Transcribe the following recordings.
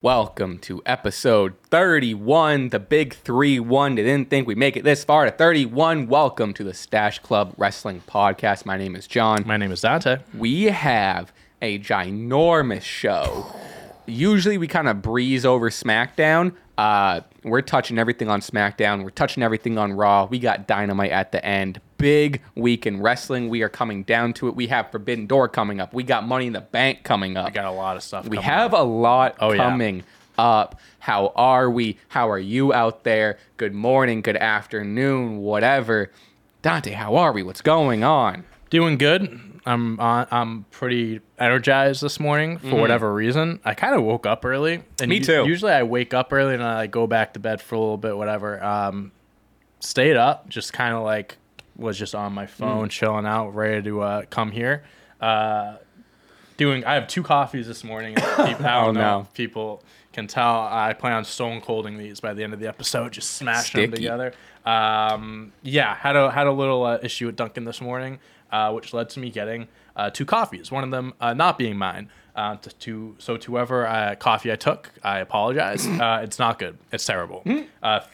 Welcome to episode 31, the big 3-1. Didn't think we'd make it this far to 31. Welcome to the Stash Club Wrestling Podcast. My name is John. My name is Dante. We have a ginormous show. Usually we kind of breeze over SmackDown. We're touching everything on SmackDown. We're touching everything on Raw. We got Dynamite at the end. Big week in wrestling. We are coming down to it. We have Forbidden Door coming up. We got Money in the Bank coming up. We got a lot of stuff. We have a lot coming up. How are we? How are you out there? Good morning, good afternoon, whatever. Dante, how are we? What's going on? Doing good. I'm pretty energized this morning for whatever reason. I kind of woke up early. And me too. Usually I wake up early and I go back to bed for a little bit, whatever. Stayed up, just kind of like was just on my phone, chilling out, ready to come here. I have two coffees this morning. I don't know if people can tell. I plan on stone colding these by the end of the episode, just smashing them together. Had a little issue with Dunkin' this morning. Which led to me getting two coffees, one of them not being mine. To whoever coffee I took, I apologize. It's not good. It's terrible.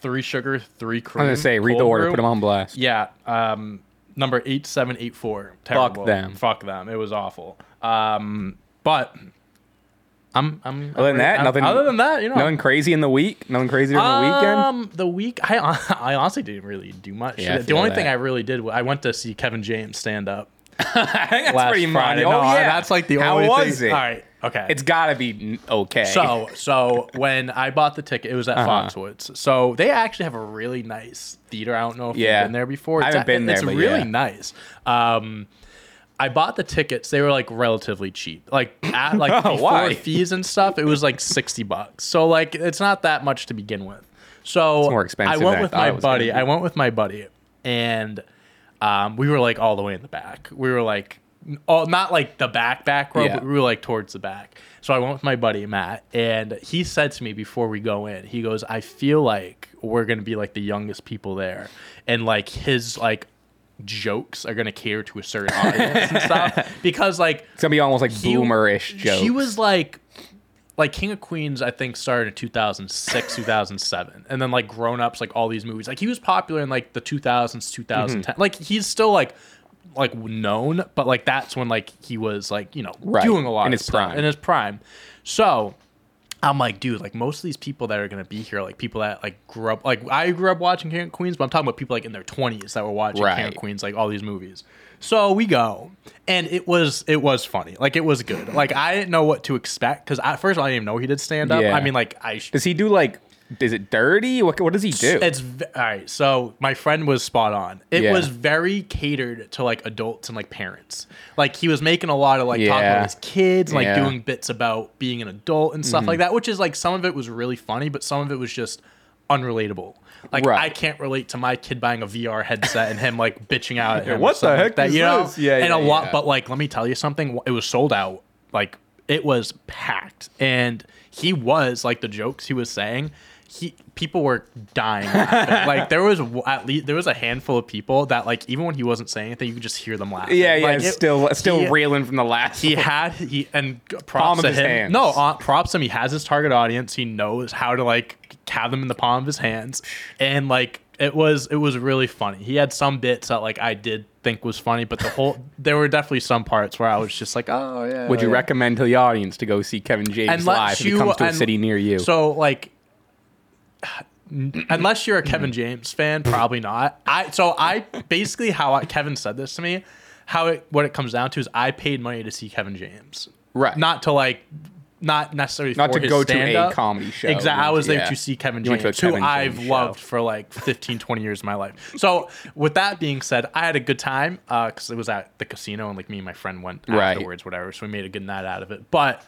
Three sugar, three cream. I'm going to say, read the order, put them on blast. Yeah. Number 8784. Terrible. Fuck them. It was awful. But... nothing crazy in the week? Nothing crazy during the weekend? I honestly didn't really do much. Yeah, the only thing I really did was I went to see Kevin James stand up. I think that's pretty Friday. That's like the only thing. How was it? All right. Okay. It's got to be okay. So when I bought the ticket, it was at Foxwoods. So they actually have a really nice theater. I don't know if you've been there before. I haven't been there, but it's really nice. I bought the tickets. They were like relatively cheap, before fees and stuff. It was like $60. So like it's not that much to begin with. So it's more expensive. I went with my buddy, and we were like all the way in the back. We were like, not like the back row, but we were like towards the back. So I went with my buddy Matt, and he said to me before we go in, he goes, "I feel like we're gonna be like the youngest people there," and like his like jokes are going to cater to a certain audience and stuff, because like it's going to be almost like boomerish jokes. He was like King of Queens, I think, started in 2006, 2007, and then like Grown Ups, like all these movies, like he was popular in like the 2000s, 2010. Like he's still like known, but like that's when like he was like, you know, doing a lot in his prime. So I'm like, dude, like most of these people that are going to be here, like people that like grew up, like I grew up watching King of Queens, but I'm talking about people like in their 20s that were watching King of Queens, like all these movies. So we go, and it was funny. Like it was good. Like I didn't know what to expect, because first of all, I didn't even know he did stand up. Yeah. I mean, like does he do like, is it dirty? What does he do? All right. So my friend was spot on. It was very catered to like adults and like parents. Like he was making a lot of like talking about his kids, and, like doing bits about being an adult and stuff like that, which is like some of it was really funny, but some of it was just unrelatable. Like I can't relate to my kid buying a VR headset and him like bitching out at him. What the heck? Like is that, this? You know? A lot. But like, let me tell you something. It was sold out. Like it was packed, and he was like the jokes he was saying. People were dying laughing. Like there was a handful of people that like even when he wasn't saying anything, you could just hear them laughing. Like, still reeling from the last. Props to him. He has his target audience. He knows how to like have them in the palm of his hands, and like it was really funny. He had some bits that like I did think was funny, but there were definitely some parts where I was just like, oh yeah. Would you recommend to the audience to go see Kevin James live if he comes to a city near you? So like. Unless you're a Kevin James fan, probably not. Kevin said this to me. What it comes down to is I paid money to see Kevin James, right? Not necessarily not for to his go stand-up. To a comedy show. Exactly, I was there to see Kevin James, who I've loved for like 15, 20 years of my life. So with that being said, I had a good time because it was at the casino and like me and my friend went afterwards, whatever. So we made a good night out of it, but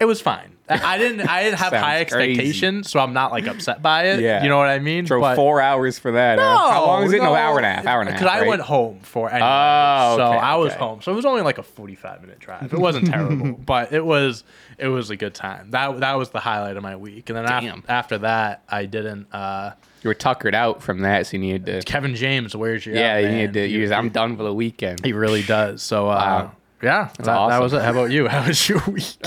It was fine. I didn't have high expectations, so I'm not like upset by it. Yeah. You know what I mean? But 4 hours for that. No, how long is it? No, hour and a half. Because I went home for anyway. Oh, okay, so I was home. So it was only like a 45-minute drive. It wasn't terrible, but it was a good time. That was the highlight of my week. And then after that, I didn't. You were tuckered out from that, so you needed to. Kevin James, where's your? Yeah, you needed to use. I'm done for the weekend. He really does. So. Wow. Yeah, awesome. That was it. How about you? How was your week?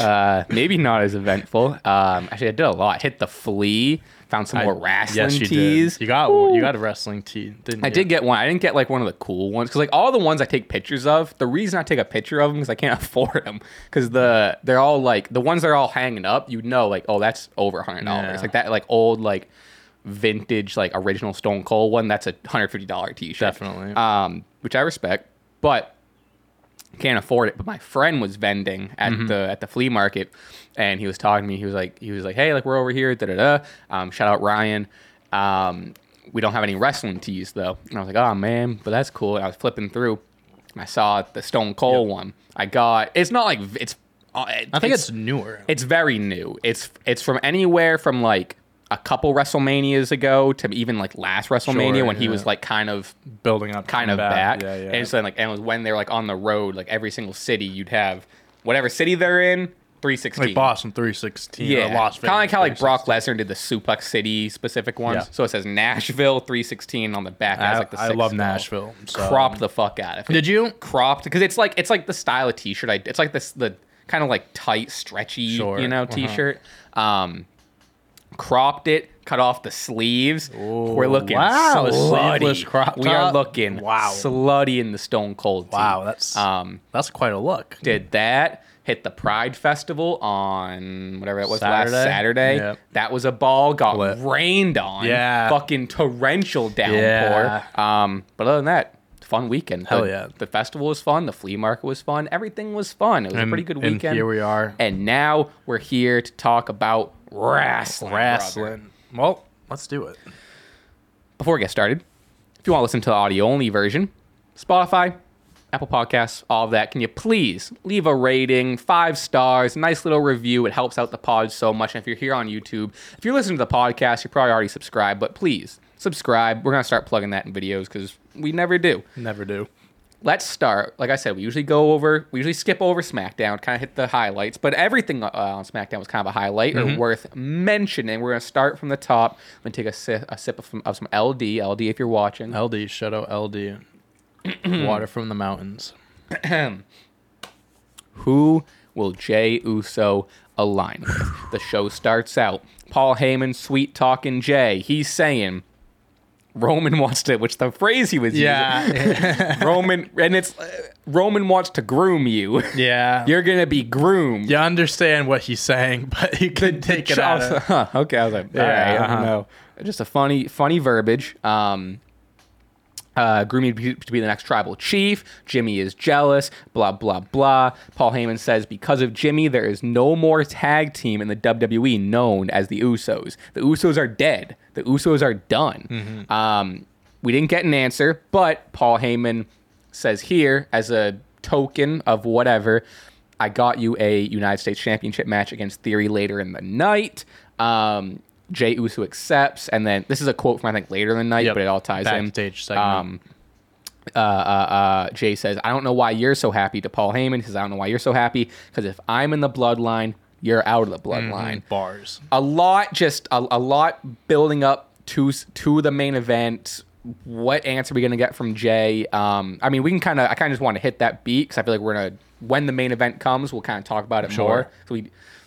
Maybe not as eventful. Actually, I did a lot. Hit the flea. Found some more wrestling tees. Did. You got one. You got a wrestling tee, didn't you? I did get one. I didn't get like one of the cool ones because like all the ones I take pictures of. The reason I take a picture of them is I can't afford them because they're all like the ones that are all hanging up. You know, like oh that's over $100. Like that like old like vintage like original Stone Cold one. That's a $150 T-shirt. Definitely. Which I respect, but. Can't afford it, but my friend was vending at the flea market, and he was talking to me. He was like, "Hey, like we're over here." Da da da. Shout out Ryan. We don't have any wrestling tees though, and I was like, "Oh man," but that's cool. And I was flipping through, and I saw the Stone Cold one. I got. It's not like it's. I think it's newer. It's very new. It's from anywhere from like a couple WrestleManias ago to even like last WrestleMania when he was like kind of building up, kind of back. Yeah. And so like, and it was when they were like on the road, like every single city you'd have whatever city they're in, 316, like Boston 316, yeah, Las Vegas, kind of like Brock Lesnar did the Suplex City specific ones. Yeah. So it says Nashville 316 on the back. That's like the I love Nashville. So. Cropped the fuck out of it. Did you cropped? Because it's like the style of T-shirt. It's like this the kind of like tight, stretchy, you know, T-shirt. Cropped it, cut off the sleeves. Ooh, we're looking slutty. We are looking slutty in the Stone Cold team. Wow, that's quite a look. Did that. Hit the Pride Festival on whatever it was last Saturday. Yep. That was a ball. Got rained on. Yeah. Fucking torrential downpour. Yeah. But other than that, fun weekend. Hell yeah. The festival was fun. The flea market was fun. Everything was fun. It was a pretty good weekend. And here we are. And now we're here to talk about Wrestling. Well, let's do it. Before we get started, if you want to listen to the audio-only version, Spotify, Apple Podcasts, all of that, can you please leave a rating, 5 stars, nice little review. It helps out the pod so much. And if you're here on YouTube, if you're listening to the podcast, you're probably already subscribed, but please subscribe. We're going to start plugging that in videos because we never do. Never do. Let's start. Like I said, we usually skip over SmackDown, kind of hit the highlights, but everything on SmackDown was kind of a highlight or worth mentioning. We're going to start from the top. I'm going to take a sip of some LD. LD, if you're watching. LD, shout out LD. Water from the mountains. Who will Jey Uso align with? The show starts out. Paul Heyman, sweet talking Jey. He's saying... Roman wants to, which the phrase he was using. Roman, and it's Roman wants to groom you. Yeah. You're going to be groomed. You understand what he's saying, but you could take it out. Okay, I was like, all right, I don't know. Just a funny verbiage. Groom you to be the next tribal chief. Jimmy is jealous, blah, blah, blah. Paul Heyman says, because of Jimmy, there is no more tag team in the WWE known as the Usos. The Usos are dead. The Usos are done. We didn't get an answer, but Paul Heyman says here, as a token of whatever, I got you a United States Championship match against Theory later in the night. Jey Uso accepts, and then this is a quote from I think later in the night, but it all ties in. Backstage segment. Jey says, "I don't know why you're so happy." To Paul Heyman, because I don't know why you're so happy. Because if I'm in the bloodline, you're out of the bloodline. Bars. A lot, just a lot building up to the main event. What answer are we gonna get from Jey? I mean, I kind of just want to hit that beat because I feel like when the main event comes, we'll kind of talk about it more. So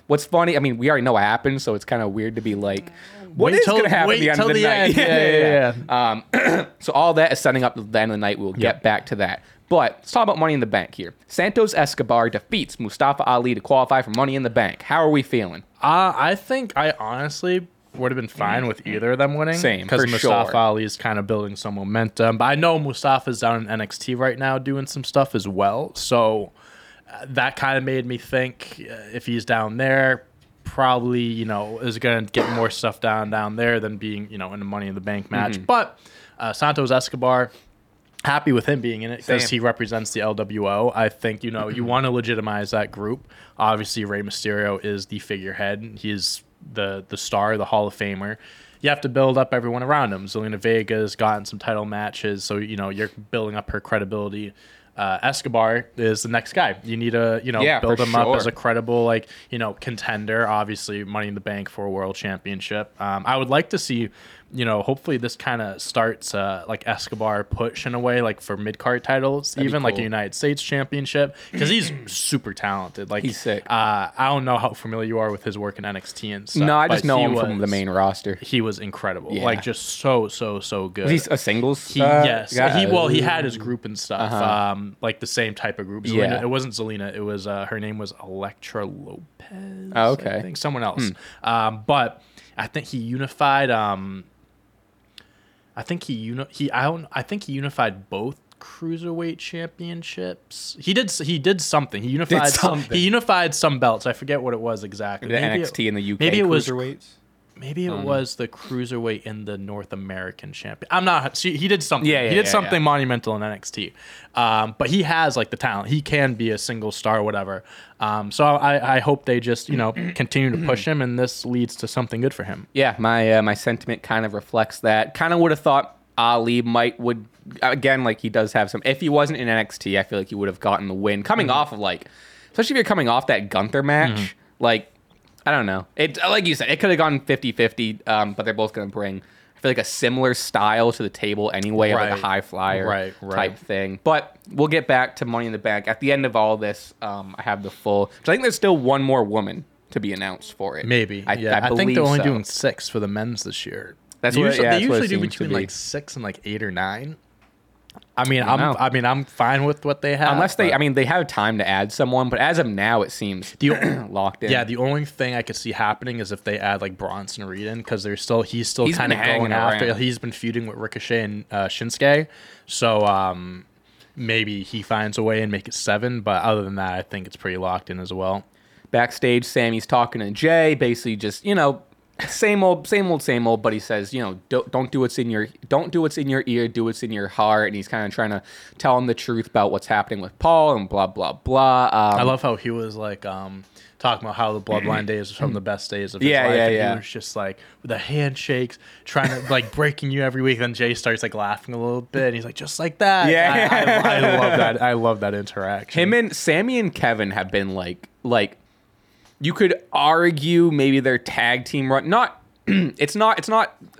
what's funny, I mean, we already know what happened, so it's kind of weird to be like, what is going to happen at the end of the night? Yeah. So all that is setting up the end of the night. We'll get back to that. But let's talk about Money in the Bank here. Santos Escobar defeats Mustafa Ali to qualify for Money in the Bank. How are we feeling? I think I honestly would have been fine with either of them winning. Same, because Mustafa Ali is kind of building some momentum. But I know Mustafa's down in NXT right now doing some stuff as well, so... that kind of made me think if he's down there, probably, you know, is going to get more stuff down there than being, you know, in a Money in the Bank match. But Santos Escobar happy with him being in it because he represents the LWO. I think, you know, you want to legitimize that group. Obviously, Rey Mysterio is the figurehead. He's the star, the Hall of Famer. You have to build up everyone around him. Zelina Vega's gotten some title matches, so, you know, you're building up her credibility. Escobar is the next guy. You need to, you know, build him up as a credible, like, you know, contender. Obviously, Money in the Bank for a world championship. I would like to see, you know, hopefully this kind of starts like Escobar push in a way, like for mid-card titles, like a United States Championship, because he's super talented. Like, he's sick. I don't know how familiar you are with his work in NXT and stuff. No, I just know him from the main roster. He was incredible. Yeah. Like, just so good. He's a singles. Yes. Guy? He had his group and stuff. Like the same type of group. Zelina, yeah. It wasn't Zelina. It was her name was Electra Lopez. Oh, okay. I think someone else. But I think he unified. I think he unified both cruiserweight championships. He did something. He unified He unified some belts. I forget what it was exactly. The NXT and the UK cruiserweights. Maybe it was the cruiserweight in the North American champion. I'm not. He did something. He did something monumental in NXT. But he has like the talent. He can be a single star, whatever. So I hope they just, you know, continue to push him, and this leads to something good for him. Yeah, my sentiment kind of reflects that. Kind of would have thought Ali would again, like, he does have some. If he wasn't in NXT, I feel like he would have gotten the win coming off of, like, especially if you're coming off that Gunther match, like. I don't know. It, like you said, it could have gone 50-50, but they're both going to bring, I feel like, a similar style to the table anyway, like a high flyer type thing. But we'll get back to Money in the Bank. At the end of all this, I have the full. So I think there's still one more woman to be announced for it. Maybe. I think they're only doing 6 for the men's this year. They usually do between 6 and 8 or 9. I mean, I'm fine with what they have. Unless they have time to add someone, but as of now, it seems locked in. Yeah, the only thing I could see happening is if they add like Bronson Reed in, because he's still kind of going after. He's been feuding with Ricochet and Shinsuke, so maybe he finds a way and make it 7. But other than that, I think it's pretty locked in as well. Backstage, Sammy's talking to Jey, basically just, you know. Same old. But he says, you know, don't do what's in your ear, do what's in your heart. And he's kind of trying to tell him the truth about what's happening with Paul and blah blah blah. I love how he was like talking about how the Bloodline days was from the best days of his life. And he was just like with the handshakes, trying to like breaking you every week. Then Jey starts like laughing a little bit, and he's like, just like that. Yeah, I love that. I love that interaction. Him and Sammy and Kevin have been like. You could argue maybe their tag team run. Not, it's not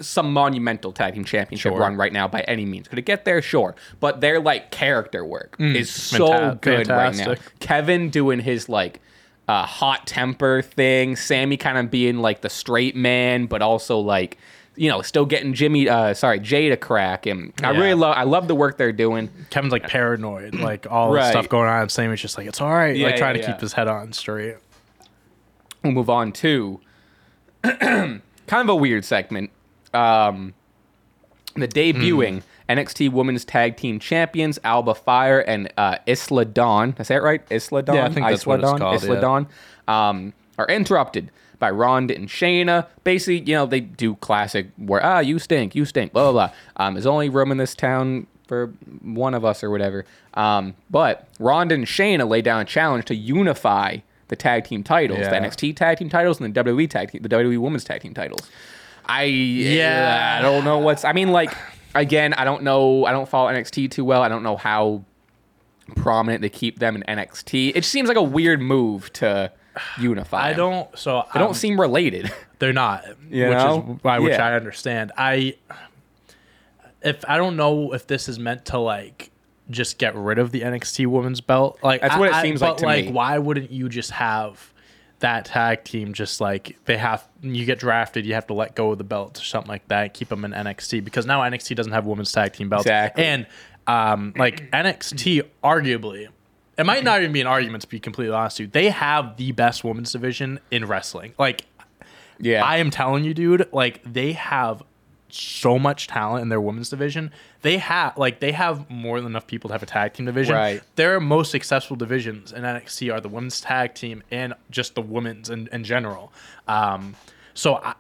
some monumental tag team championship run right now by any means. Could it get there? Sure, but their like character work is so good right now. Kevin doing his like hot temper thing. Sammy kind of being like the straight man, but also like, you know, still getting Jey to crack. And I really love the work they're doing. Kevin's like paranoid, like all the stuff going on. Sammy's just like, it's all right, like trying to keep his head on straight. We'll move on to kind of a weird segment. The debuting NXT Women's Tag Team Champions Alba Fire and Isla Dawn. Is that right? Isla Dawn? Yeah, I think that's Isla what Dawn, it's called. Isla Dawn are interrupted by Ronda and Shayna. Basically, you know, they do classic where, you stink, blah, blah, blah. There's only room in this town for one of us or whatever. But Ronda and Shayna lay down a challenge to unify the tag team titles, the NXT tag team titles, and the WWE the WWE Women's tag team titles. I don't know what's. I mean, like, again, I don't know. I don't follow NXT too well. I don't know how prominent they keep them in NXT. It seems like a weird move to unify. I don't. So they don't seem related. They're not. Which I understand. I don't know if this is meant to like. Just get rid of the NXT women's belt. Like that's what it seems like to me. Why wouldn't you just have that tag team just like they have? You get drafted, you have to let go of the belt or something like that. Keep them in NXT because now NXT doesn't have women's tag team belts. Exactly. And like NXT, arguably, it might not even be an argument to be completely honest with you. They have the best women's division in wrestling. Like, yeah, I am telling you, dude. Like they have so much talent in their women's division. They have more than enough people to have a tag team division. Right. Their most successful divisions in NXT are the women's tag team and just the women's in general. So I,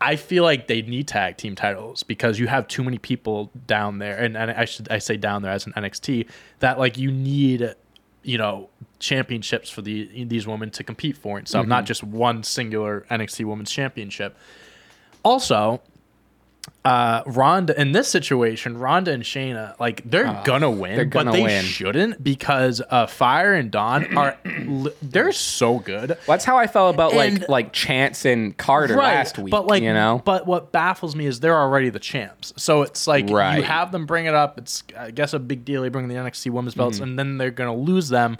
I feel like they need tag team titles because you have too many people down there, and I say down there as an NXT, that like you need, you know, championships for these women to compete for and stuff, mm-hmm. not just one singular NXT Women's Championship. Also, Ronda in this situation, Ronda and Shayna, like they're gonna win, but they shouldn't because Fire and Dawn are they're so good. Well, that's how I felt about like Chance and Carter last week. But like, you know, but what baffles me is they're already the champs, so it's like you have them bring it up. It's I guess a big deal. They bring the NXT Women's belts, mm-hmm. and then they're gonna lose them.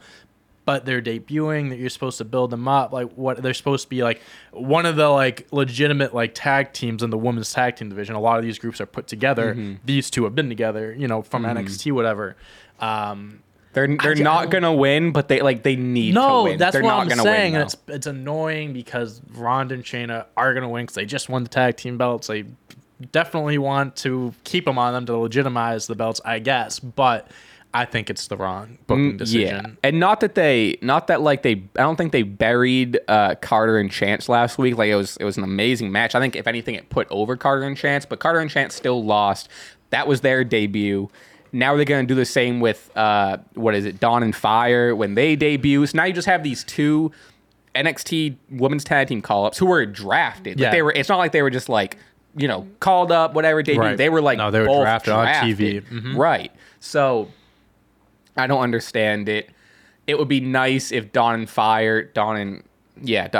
But they're debuting that you're supposed to build them up. Like what they're supposed to be like one of the like legitimate like tag teams in the women's tag team division. A lot of these groups are put together. Mm-hmm. These two have been together, you know, from mm-hmm. NXT, whatever. They're not gonna win, but they like they need to win. That's what I'm saying. And it's annoying because Ronda and Shayna are gonna win because they just won the tag team belts. They definitely want to keep them on them to legitimize the belts, I guess. But I think it's the wrong booking decision. Yeah. And I don't think they buried Carter and Chance last week. Like it was an amazing match. I think if anything it put over Carter and Chance, but Carter and Chance still lost. That was their debut. Now they're going to do the same with Dawn and Fire when they debut. So now you just have these two NXT Women's Tag Team call-ups who were drafted. Yeah. Like it's not like they were just like, you know, called up whatever debut. Right. They were like they were both drafted on TV. Mm-hmm. Right. So I don't understand it. It would be nice if Dawn and Fire get the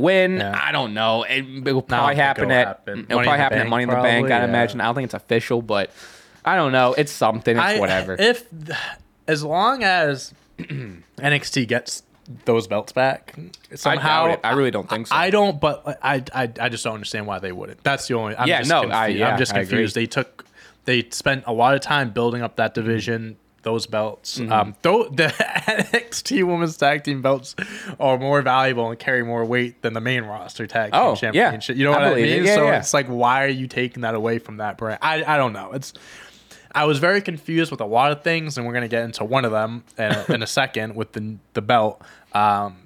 win. Yeah. I don't know. It will probably happen at Money in the Bank, I imagine. I don't think it's official, but I don't know. It's something. It's whatever. As long as NXT gets those belts back somehow, I really don't think so. I just don't understand why they wouldn't. That's the only. I'm just confused. They spent a lot of time building up that division, those belts. Mm-hmm. The NXT Women's Tag Team belts are more valuable and carry more weight than the main roster tag team championship. Yeah. You know what I mean? Yeah, so it's like, why are you taking that away from that brand? I don't know. I was very confused with a lot of things, and we're going to get into one of them in a second with the belt.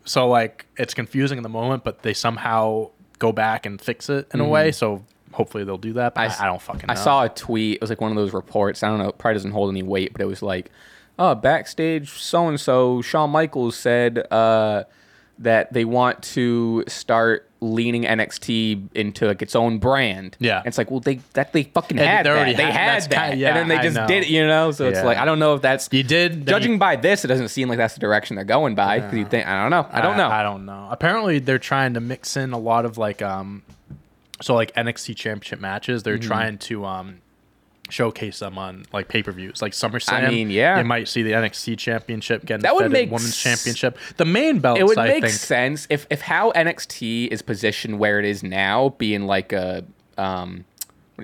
So like it's confusing in the moment, but they somehow go back and fix it in a way. So hopefully they'll do that, but I don't fucking know. I saw a tweet. It was like one of those reports. I don't know. It probably doesn't hold any weight, but it was like, oh, backstage so-and-so, Shawn Michaels said that they want to start leaning NXT into like its own brand. Yeah. And it's like, well, they fucking had that. They had that. Kinda, and then they just did it, you know? So it's like, I don't know if that's... You did. Judging by this, it doesn't seem like that's the direction they're going by. Yeah. You think, I don't know. Apparently, they're trying to mix in a lot of like... So like NXT championship matches, they're trying to showcase them on like pay-per-views, like SummerSlam. I mean, yeah, you might see the NXT championship getting that fed in women's championship. The main belts, I think. It would make sense if how NXT is positioned where it is now, being like a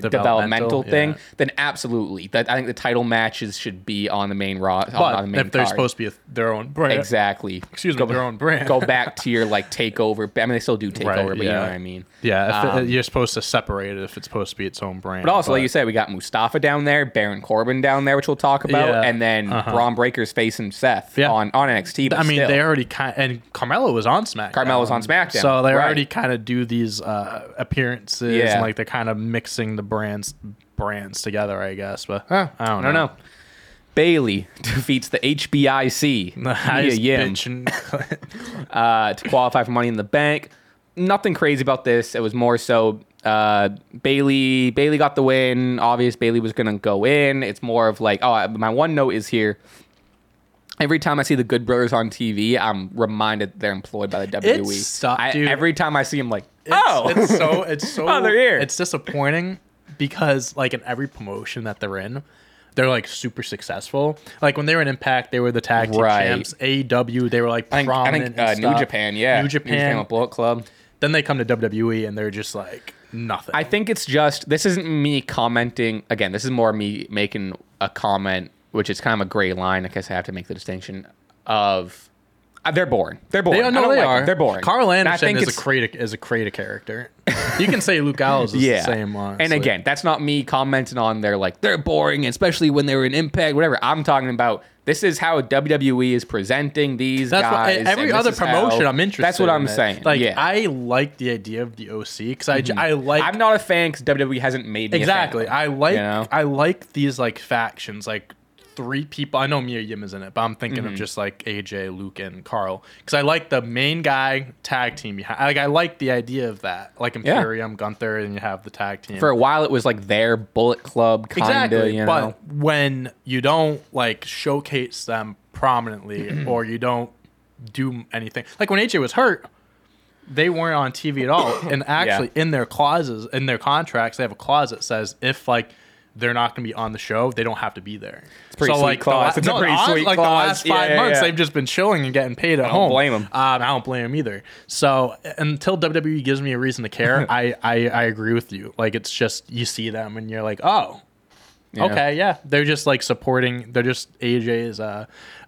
developmental thing, then absolutely. I think the title matches should be on the main Raw. If they're supposed to be their own brand, exactly. Their own brand. Go back to your like takeover. I mean, they still do takeover, but you know what I mean. Yeah, if you're supposed to separate it if it's supposed to be its own brand. But also, like you said, we got Mustafa down there, Baron Corbin down there, which we'll talk about, and then Braun Breaker's facing Seth on NXT. But I mean, they already and Carmelo was on SmackDown. So they already kind of do these appearances, and like they're kind of mixing the brands together, I guess, but I don't know. Bayley defeats the HBIC to qualify for Money in the Bank. Nothing crazy about this. It was more so Bayley got the win. Obvious Bayley was gonna go in. It's more of like, my one note is here. Every time I see the Good Brothers on TV, I'm reminded they're employed by the WWE. Every time I see them, like, they're here. It's disappointing because like in every promotion that they're in, they're like super successful. Like when they were in Impact, they were the tag team champs. AEW, they were like prominent. I think New Japan with Bullet Club. Then they come to WWE and they're just like nothing. I think it's just this isn't me commenting again. This is more me making a comment, which is kind of a gray line. I guess I have to make the distinction of They're boring. They're boring. I don't like them. They're boring. Carl Anderson is a creative character. You can say Luke Gallows is the same, honestly. And again, that's not me commenting on they're like, they're boring, especially when they were in Impact, whatever. I'm talking about this is how WWE is presenting these guys. Every other promotion I'm interested in. That's what I'm saying. Like, I like the idea of the OC because I like... I'm not a fan because WWE hasn't made me a fan. I like these like factions, like... three people. I know Mia Yim is in it, but I'm thinking of just like AJ, Luke, and Carl because I like the main guy tag team behind. Like I like the idea of that, like Imperium, Gunther, and you have the tag team. For a while, it was like their Bullet Club kind of. Exactly, but when you don't like showcase them prominently or you don't do anything, like when AJ was hurt, they weren't on TV at all. And actually, in their clauses, in their contracts, they have a clause that says if like. They're not going to be on the show. They don't have to be there. It's pretty so, sweet clause. It's a pretty sweet clause. Like the last 5 months, they've just been chilling and getting paid at home. I don't blame them. I don't blame them either. So until WWE gives me a reason to care, I agree with you. Like it's just you see them and you're like, oh, okay, yeah. They're just like supporting. They're just AJ's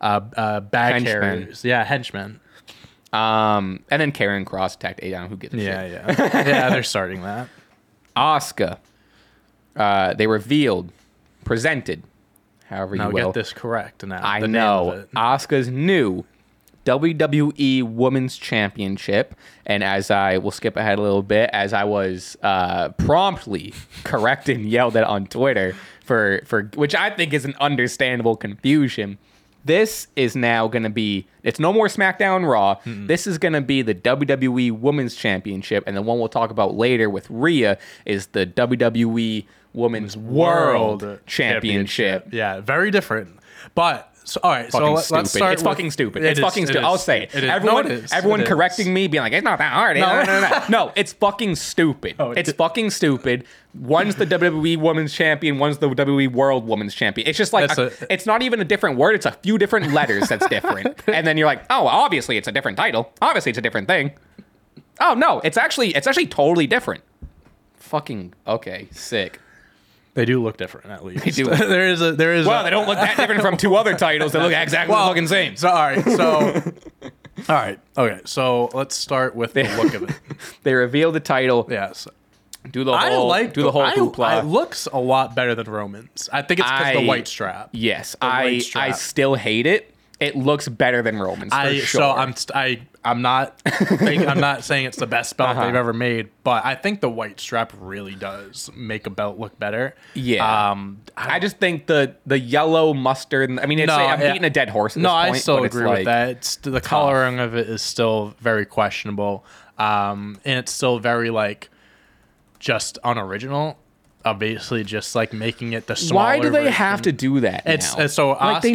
bag carriers. Yeah, henchmen. And then Karen Cross attacked Adam. Who gives a shit? Yeah. They're starting that. Asuka. They revealed, presented, however you will. Now get this correct. Now I know Asuka's new WWE Women's Championship, and as I will skip ahead a little bit, as I was promptly corrected and yelled at on Twitter for which I think is an understandable confusion. This is now going to be, it's no more SmackDown Raw. Mm-mm. This is going to be the WWE Women's Championship. And the one we'll talk about later with Rhea is the WWE Women's World Championship. Yeah, very different. But, so, all right, so let's start. It's fucking stupid. It's fucking stupid. I'll say it. Everyone correcting me, being like, it's not that hard. No. No, it's fucking stupid. It's fucking stupid. One's the WWE Women's Champion, one's the WWE World Women's Champion. It's just like, it's not even a different word. It's a few different letters that's different. And then you're like, oh, obviously it's a different title. Obviously it's a different thing. Oh, no, it's actually totally different. Fucking, okay, sick. They do look different, at least. They do. There is. Well, they don't look that different from two other titles that look exactly the fucking same. Okay. So let's start with the look of it. They reveal the title. Yes. It looks a lot better than Roman's. I think it's because of the white strap. Yes, I still hate it. It looks better than Roman's. For sure. So I'm not saying it's the best belt they've ever made, but I think the white strap really does make a belt look better. Yeah. I just think the yellow mustard. I mean, I'm beating a dead horse at this point. No, I still agree with that. It's the coloring of it is still very questionable, and it's still very like just unoriginal. Obviously, just like making it the smaller. Why do they have to do that? They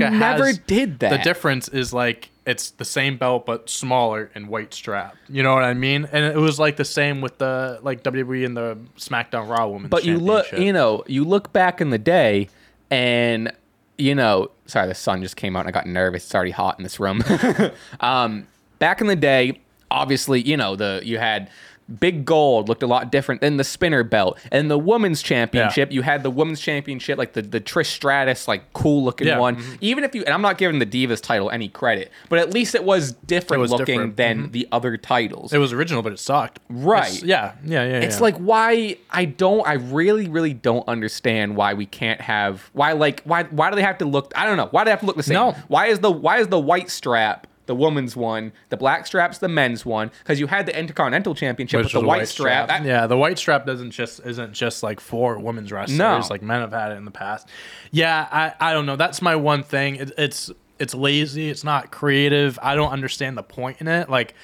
never did that. The difference is like it's the same belt but smaller and white strap. You know what I mean? And it was like the same with the like WWE and the SmackDown Raw Women's Championship. But you look back in the day, and sorry, the sun just came out and I got nervous. It's already hot in this room. Back in the day, obviously, you had. Big gold looked a lot different than the spinner belt. And the women's championship, you had the women's championship, like the Trish Stratus, like cool looking one. Mm-hmm. Even if and I'm not giving the Divas title any credit, but at least it was different looking than the other titles. It was original, but it sucked. Right. It's like why I really, really don't understand why we can't have why do they have to look I don't know, why do they have to look the same? No. Why is the white strap the women's one, the black strap's the men's one, because you had the Intercontinental Championship with the white strap. The white strap isn't just like for women's wrestlers. No. Like men have had it in the past. Yeah, I don't know. That's my one thing. It's lazy. It's not creative. I don't understand the point in it. Like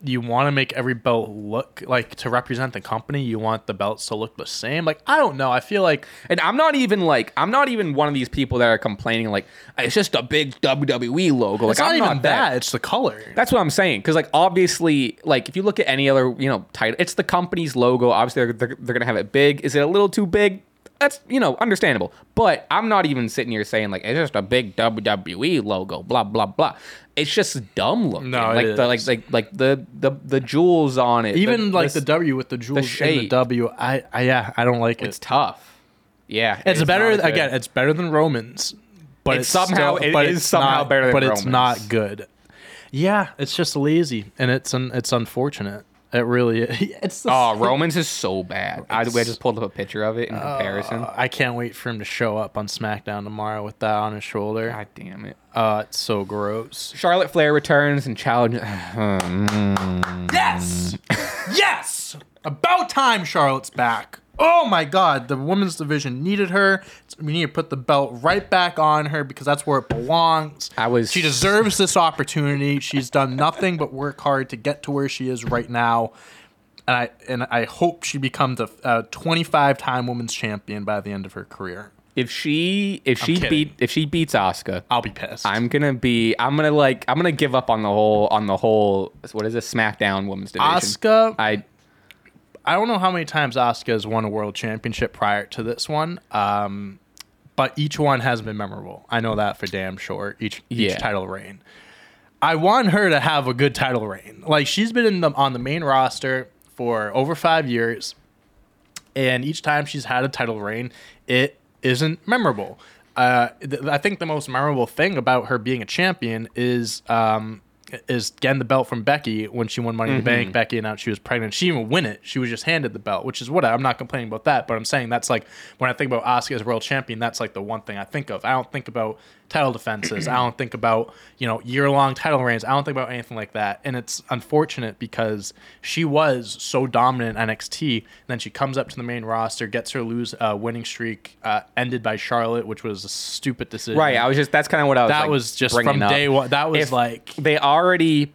you want to make every belt look like to represent the company. You want the belts to look the same. Like I don't know. I feel like, and I'm not even one of these people that are complaining. Like it's just a big WWE logo. Like I'm not even that. It's the color. That's what I'm saying. Because like obviously, like if you look at any other title, it's the company's logo. Obviously, they're gonna have it big. Is it a little too big? That's understandable. But I'm not even sitting here saying like it's just a big WWE logo. Blah blah blah. It's just dumb looking. No, the jewels on it. Even the W with the jewels and the W. I don't like it. It's tough. Yeah, it's better. Again, it's better than Roman's, but it's somehow better than Roman's. But it's not good. Yeah, it's just lazy, and it's unfortunate. It really is. It's Roman's is so bad. I just pulled up a picture of it in comparison. I can't wait for him to show up on SmackDown tomorrow with that on his shoulder. God damn it. It's so gross. Charlotte Flair returns and challenges... Yes! Yes! About time Charlotte's back. Oh my God, the women's division needed her. We need to put the belt right back on her because that's where it belongs. She deserves this opportunity. She's done nothing but work hard to get to where she is right now. And I hope she becomes a 25-time women's champion by the end of her career. If she beats Asuka, I'll be pissed. I'm gonna give up on the whole what is this SmackDown women's division. Asuka, I don't know how many times Asuka has won a world championship prior to this one, but each one has been memorable. I know that for damn sure, each title reign. I want her to have a good title reign. Like, she's been on the main roster for over 5 years, and each time she's had a title reign, it isn't memorable. I think the most memorable thing about her being a champion is getting the belt from Becky when she won Money in the Bank. Becky announced she was pregnant. She didn't even win it. She was just handed the belt, which is what I'm not complaining about that, but I'm saying that's like, when I think about Asuka as world champion, that's like the one thing I think of. I don't think about title defenses. I don't think about, year-long title reigns. I don't think about anything like that. And it's unfortunate because she was so dominant in NXT, and then she comes up to the main roster, gets her winning streak ended by Charlotte, which was a stupid decision. Right. That's kind of what I was That like, was just from up. Day one. That was if like... They already...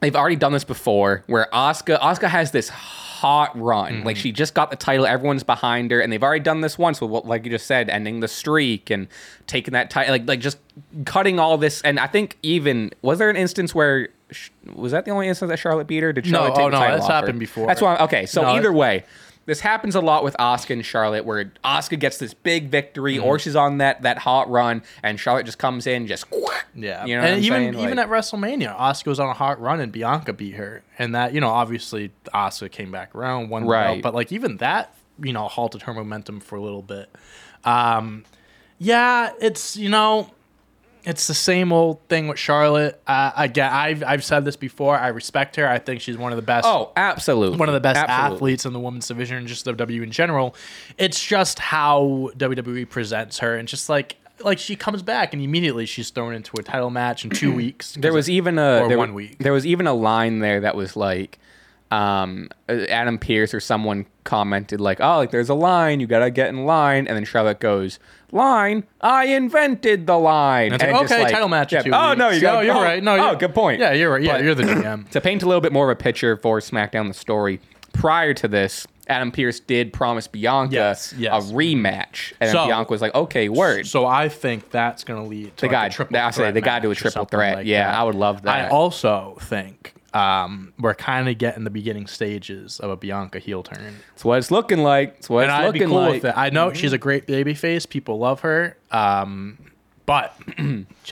They've already done this before, where Asuka has this hot run. Like, she just got the title, everyone's behind her, and they've already done this once with, what, like you just said, ending the streak and taking that title, like just cutting all this. And I think even, was there an instance where, was that the only instance that Charlotte beat her? Did Charlotte take the title off her? No, that's happened before. That's why, okay, so either way, this happens a lot with Asuka and Charlotte, where Asuka gets this big victory, or she's on that hot run, and Charlotte just comes in, just yeah. You know, and even at WrestleMania, Asuka was on a hot run, and Bianca beat her, and that obviously Asuka came back around, won right. Belt, but like even that halted her momentum for a little bit. Yeah, it's it's the same old thing with Charlotte. I've said this before. I respect her. I think she's one of the best. Oh, absolutely. One of the best athletes in the women's division and just WWE in general. It's just how WWE presents her, and just like she comes back and immediately she's thrown into a title match in 2 weeks. There was even a line there that was like, Adam Pearce or someone commented like, oh, like there's a line, you gotta get in line, and then Charlotte goes, line, I invented the line, and like, okay, title match. Yeah, you're right. No, oh, good point. Yeah, you're right. Yeah, but you're the GM. To paint a little bit more of a picture for SmackDown, the story prior to this, Adam Pearce did promise Bianca a rematch, and then Bianca was like, okay, word. So I think that's gonna lead to a triple threat. Like I would love that. I also think we're kind of getting the beginning stages of a Bianca heel turn. It's what it's looking like. I'd be cool with it. I know she's a great babyface. People love her. But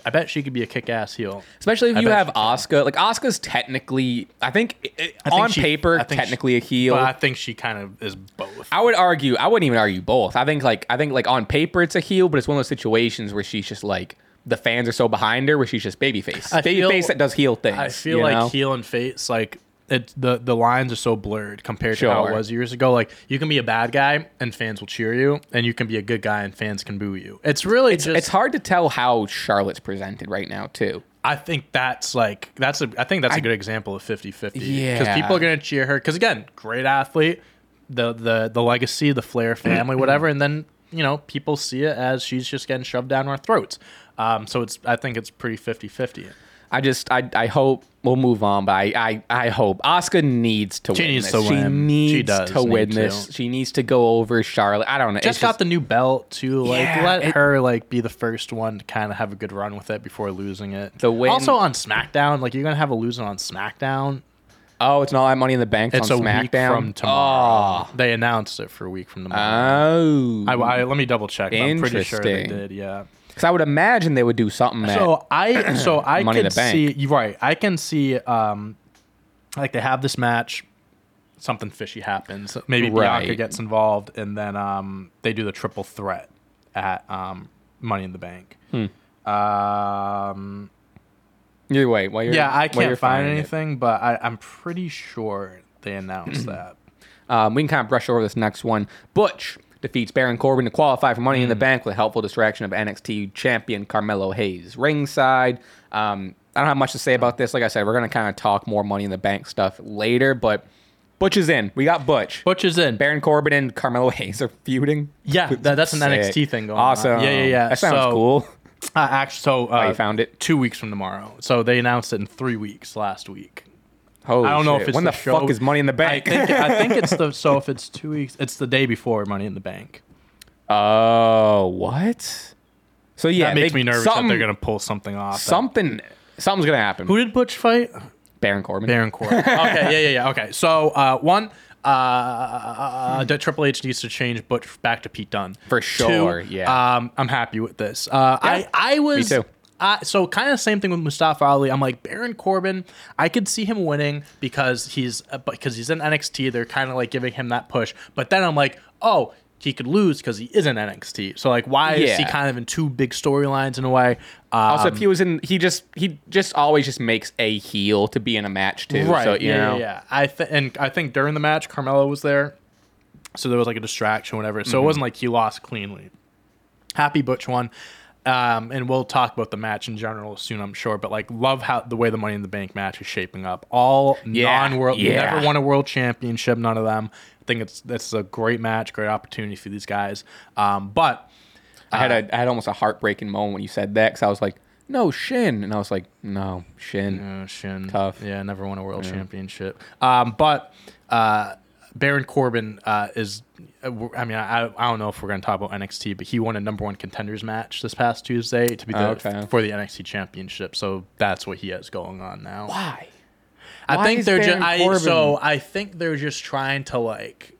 I bet she could be a kick-ass heel. Especially if you have Asuka. Like, Asuka's technically, I think on paper, technically a heel. But I think she kind of is both. I wouldn't even argue both. I think on paper it's a heel, but it's one of those situations where she's just like, the fans are so behind her, where she's just babyface. Babyface that does heel things. I feel like heel and face, like the lines are so blurred compared to how it was years ago. Like, you can be a bad guy and fans will cheer you, and you can be a good guy and fans can boo you. It's hard to tell how Charlotte's presented right now too. I think that's a good example of 50-50. Yeah, because people are gonna cheer her because, again, great athlete, the legacy, the Flair family, whatever, and then people see it as she's just getting shoved down our throats. So I think it's pretty 50-50. I hope we'll move on, but I hope Asuka needs to win this. She needs to win this. She needs to go over Charlotte. I don't know. Just got the new belt too. Let her be the first one to kind of have a good run with it before losing it. The win. Also on SmackDown, like you're gonna have a loser on SmackDown. Oh, it's not Money in the Bank. It's on SmackDown. Week from tomorrow. Oh. They announced it for a week from tomorrow. Oh, let me double check. I'm pretty sure they did. Yeah. Because I would imagine they would do something. So I could see. You're right. I can see. Like they have this match, something fishy happens. Maybe Bianca gets involved, and then they do the triple threat at Money in the Bank. Either way, I can't find anything, but I'm pretty sure they announced that. We can kind of brush over this next one. Butch defeats Baron Corbin to qualify for Money in the Bank with a helpful distraction of NXT champion Carmelo Hayes ringside. I don't have much to say about this. Like I said, we're going to kind of talk more Money in the Bank stuff later, but Butch is in. We got Butch. Butch is in. Baron Corbin and Carmelo Hayes are feuding. Yeah, that's an NXT thing going on. Awesome. Yeah. That sounds cool. I found it 2 weeks from tomorrow. So they announced it in 3 weeks last week. Holy I don't know shit. If it's when the fuck is Money in the Bank? I think it's the so if it's 2 weeks, it's the day before Money in the Bank. Oh, what? So yeah, that makes me nervous that they're gonna pull something off. Something's gonna happen. Who did Butch fight? Baron Corbin. Okay. Okay. So Triple H needs to change Butch back to Pete Dunne for sure. Two, yeah, I'm happy with this. I was me too. So kind of same thing with Mustafa Ali. I'm like Baron Corbin. I could see him winning because he's in NXT. They're kind of like giving him that push. But then I'm like, oh, he could lose because he is in NXT. So like, why is he kind of in two big storylines in a way? Also, if he was in, he just always just makes a heel to be in a match too. Right? So, you know. I think during the match, Carmelo was there, so there was like a distraction, whatever. So it wasn't like he lost cleanly. Happy Butch won. And we'll talk about the match in general soon, I'm sure. But like, love how the way the Money in the Bank match is shaping up. All non-world, never won a world championship, none of them. I think it's a great match, great opportunity for these guys. But I had almost a heartbreaking moment when you said that because I was like, no Shin, and I was like, no Shin, tough, never won a world championship. But Baron Corbin is. I mean, I don't know if we're going to talk about NXT, but he won a number one contenders match this past Tuesday to be for the NXT championship. So that's what he has going on now. Why? I think they're just trying to like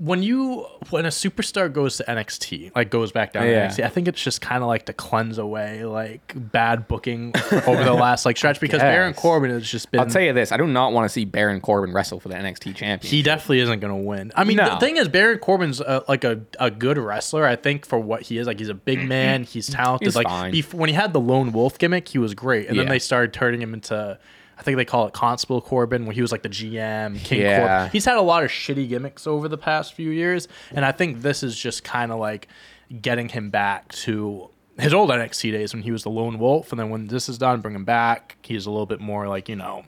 when a superstar goes to NXT, like goes back down to NXT. I think it's just kind of like to cleanse away like bad booking over the last like stretch because Baron Corbin has just been. I'll tell you this: I do not want to see Baron Corbin wrestle for the NXT championship. He definitely isn't going to win. I mean, the thing is, Baron Corbin's a good wrestler. I think for what he is, like he's a big man, he's talented. He's like fine. When he had the lone wolf gimmick, he was great, and then they started turning him into. I think they call it Constable Corbin, when he was like the GM, King Corbin. He's had a lot of shitty gimmicks over the past few years, and I think this is just kind of like getting him back to his old NXT days when he was the lone wolf, and then when this is done, bring him back. He's a little bit more like, you know,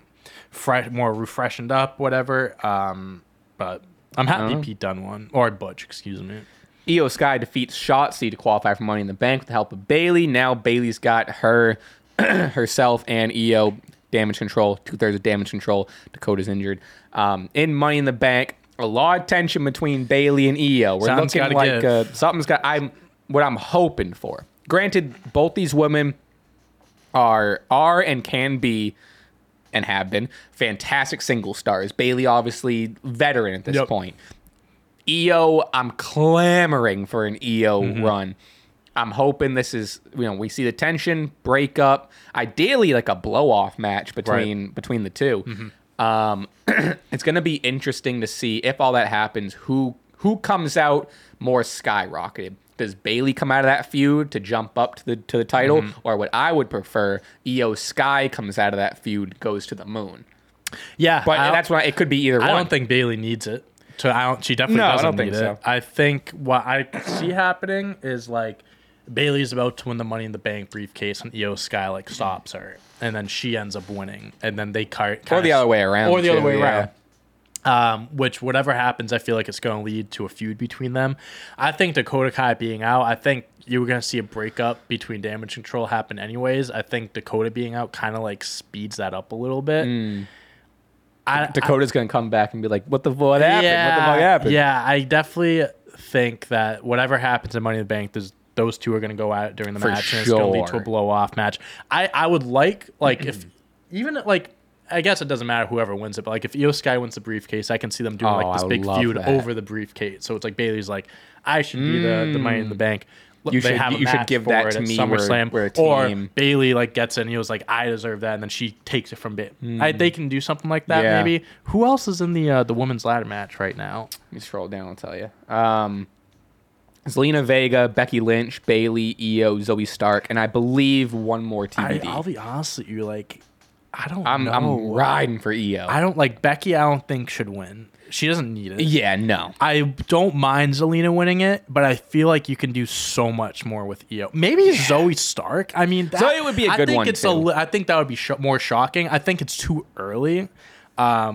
fresh, more refreshened up, whatever. But I'm happy Pete Dunne won, or Butch, excuse me. Iyo Sky defeats Shotzi to qualify for Money in the Bank with the help of Bayley. Now Bayley's got herself and Iyo. Damage control, 2/3 of damage control. Dakota's injured. In Money in the Bank, a lot of tension between Bayley and Iyo. We're something's looking like something's got. What I'm hoping for. Granted, both these women are and can be, and have been fantastic single stars. Bayley, obviously veteran at this point. Iyo, I'm clamoring for an Iyo run. I'm hoping this is, you know, we see the tension, breakup, ideally like a blow-off match between the two. It's going to be interesting to see if all that happens, who comes out more skyrocketed. Does Bayley come out of that feud to jump up to the title? Or what I would prefer, Iyo Sky comes out of that feud, goes to the moon. Yeah. But that's why it could be either one. I don't think Bayley needs it. She definitely doesn't I don't think need so. It. I think what I see happening is like, Bayley's about to win the Money in the Bank briefcase, and Iyo Sky like stops her, and then she ends up winning, and then they or the other way around. Which whatever happens, I feel like it's going to lead to a feud between them. I think Dakota Kai being out, I think you were going to see a breakup between Damage Control happen anyways. I think Dakota being out kind of like speeds that up a little bit. Mm. Dakota's going to come back and be like, what the fuck happened? Yeah, what the fuck happened? Yeah, I definitely think that whatever happens in Money in the Bank, those two are going to go at it during the match. Sure. And it's going to lead to a blow-off match. I would like if even like, I guess it doesn't matter whoever wins it, but like if Iyo Sky wins the briefcase, I can see them doing like this big feud over the briefcase. So it's like Bayley's like, I should be the Money in the Bank. You should give that to me. SummerSlam, we're a team. Or Bayley like gets in. And he was like, I deserve that, and then she takes it from Bayley. They can do something like that maybe. Who else is in the women's ladder match right now? Let me scroll down. I'll tell you. Zelina Vega, Becky Lynch, Bayley, Iyo, Zoe Stark, and I believe one more TBD. I'll be honest with you, like. I don't know. I'm riding for Iyo. I don't like Becky. I don't think should win. She doesn't need it. Yeah, no. I don't mind Zelina winning it, but I feel like you can do so much more with Iyo. Maybe Zoe Stark. I mean, Zoe would be a good one. I think that would be more shocking. I think it's too early. I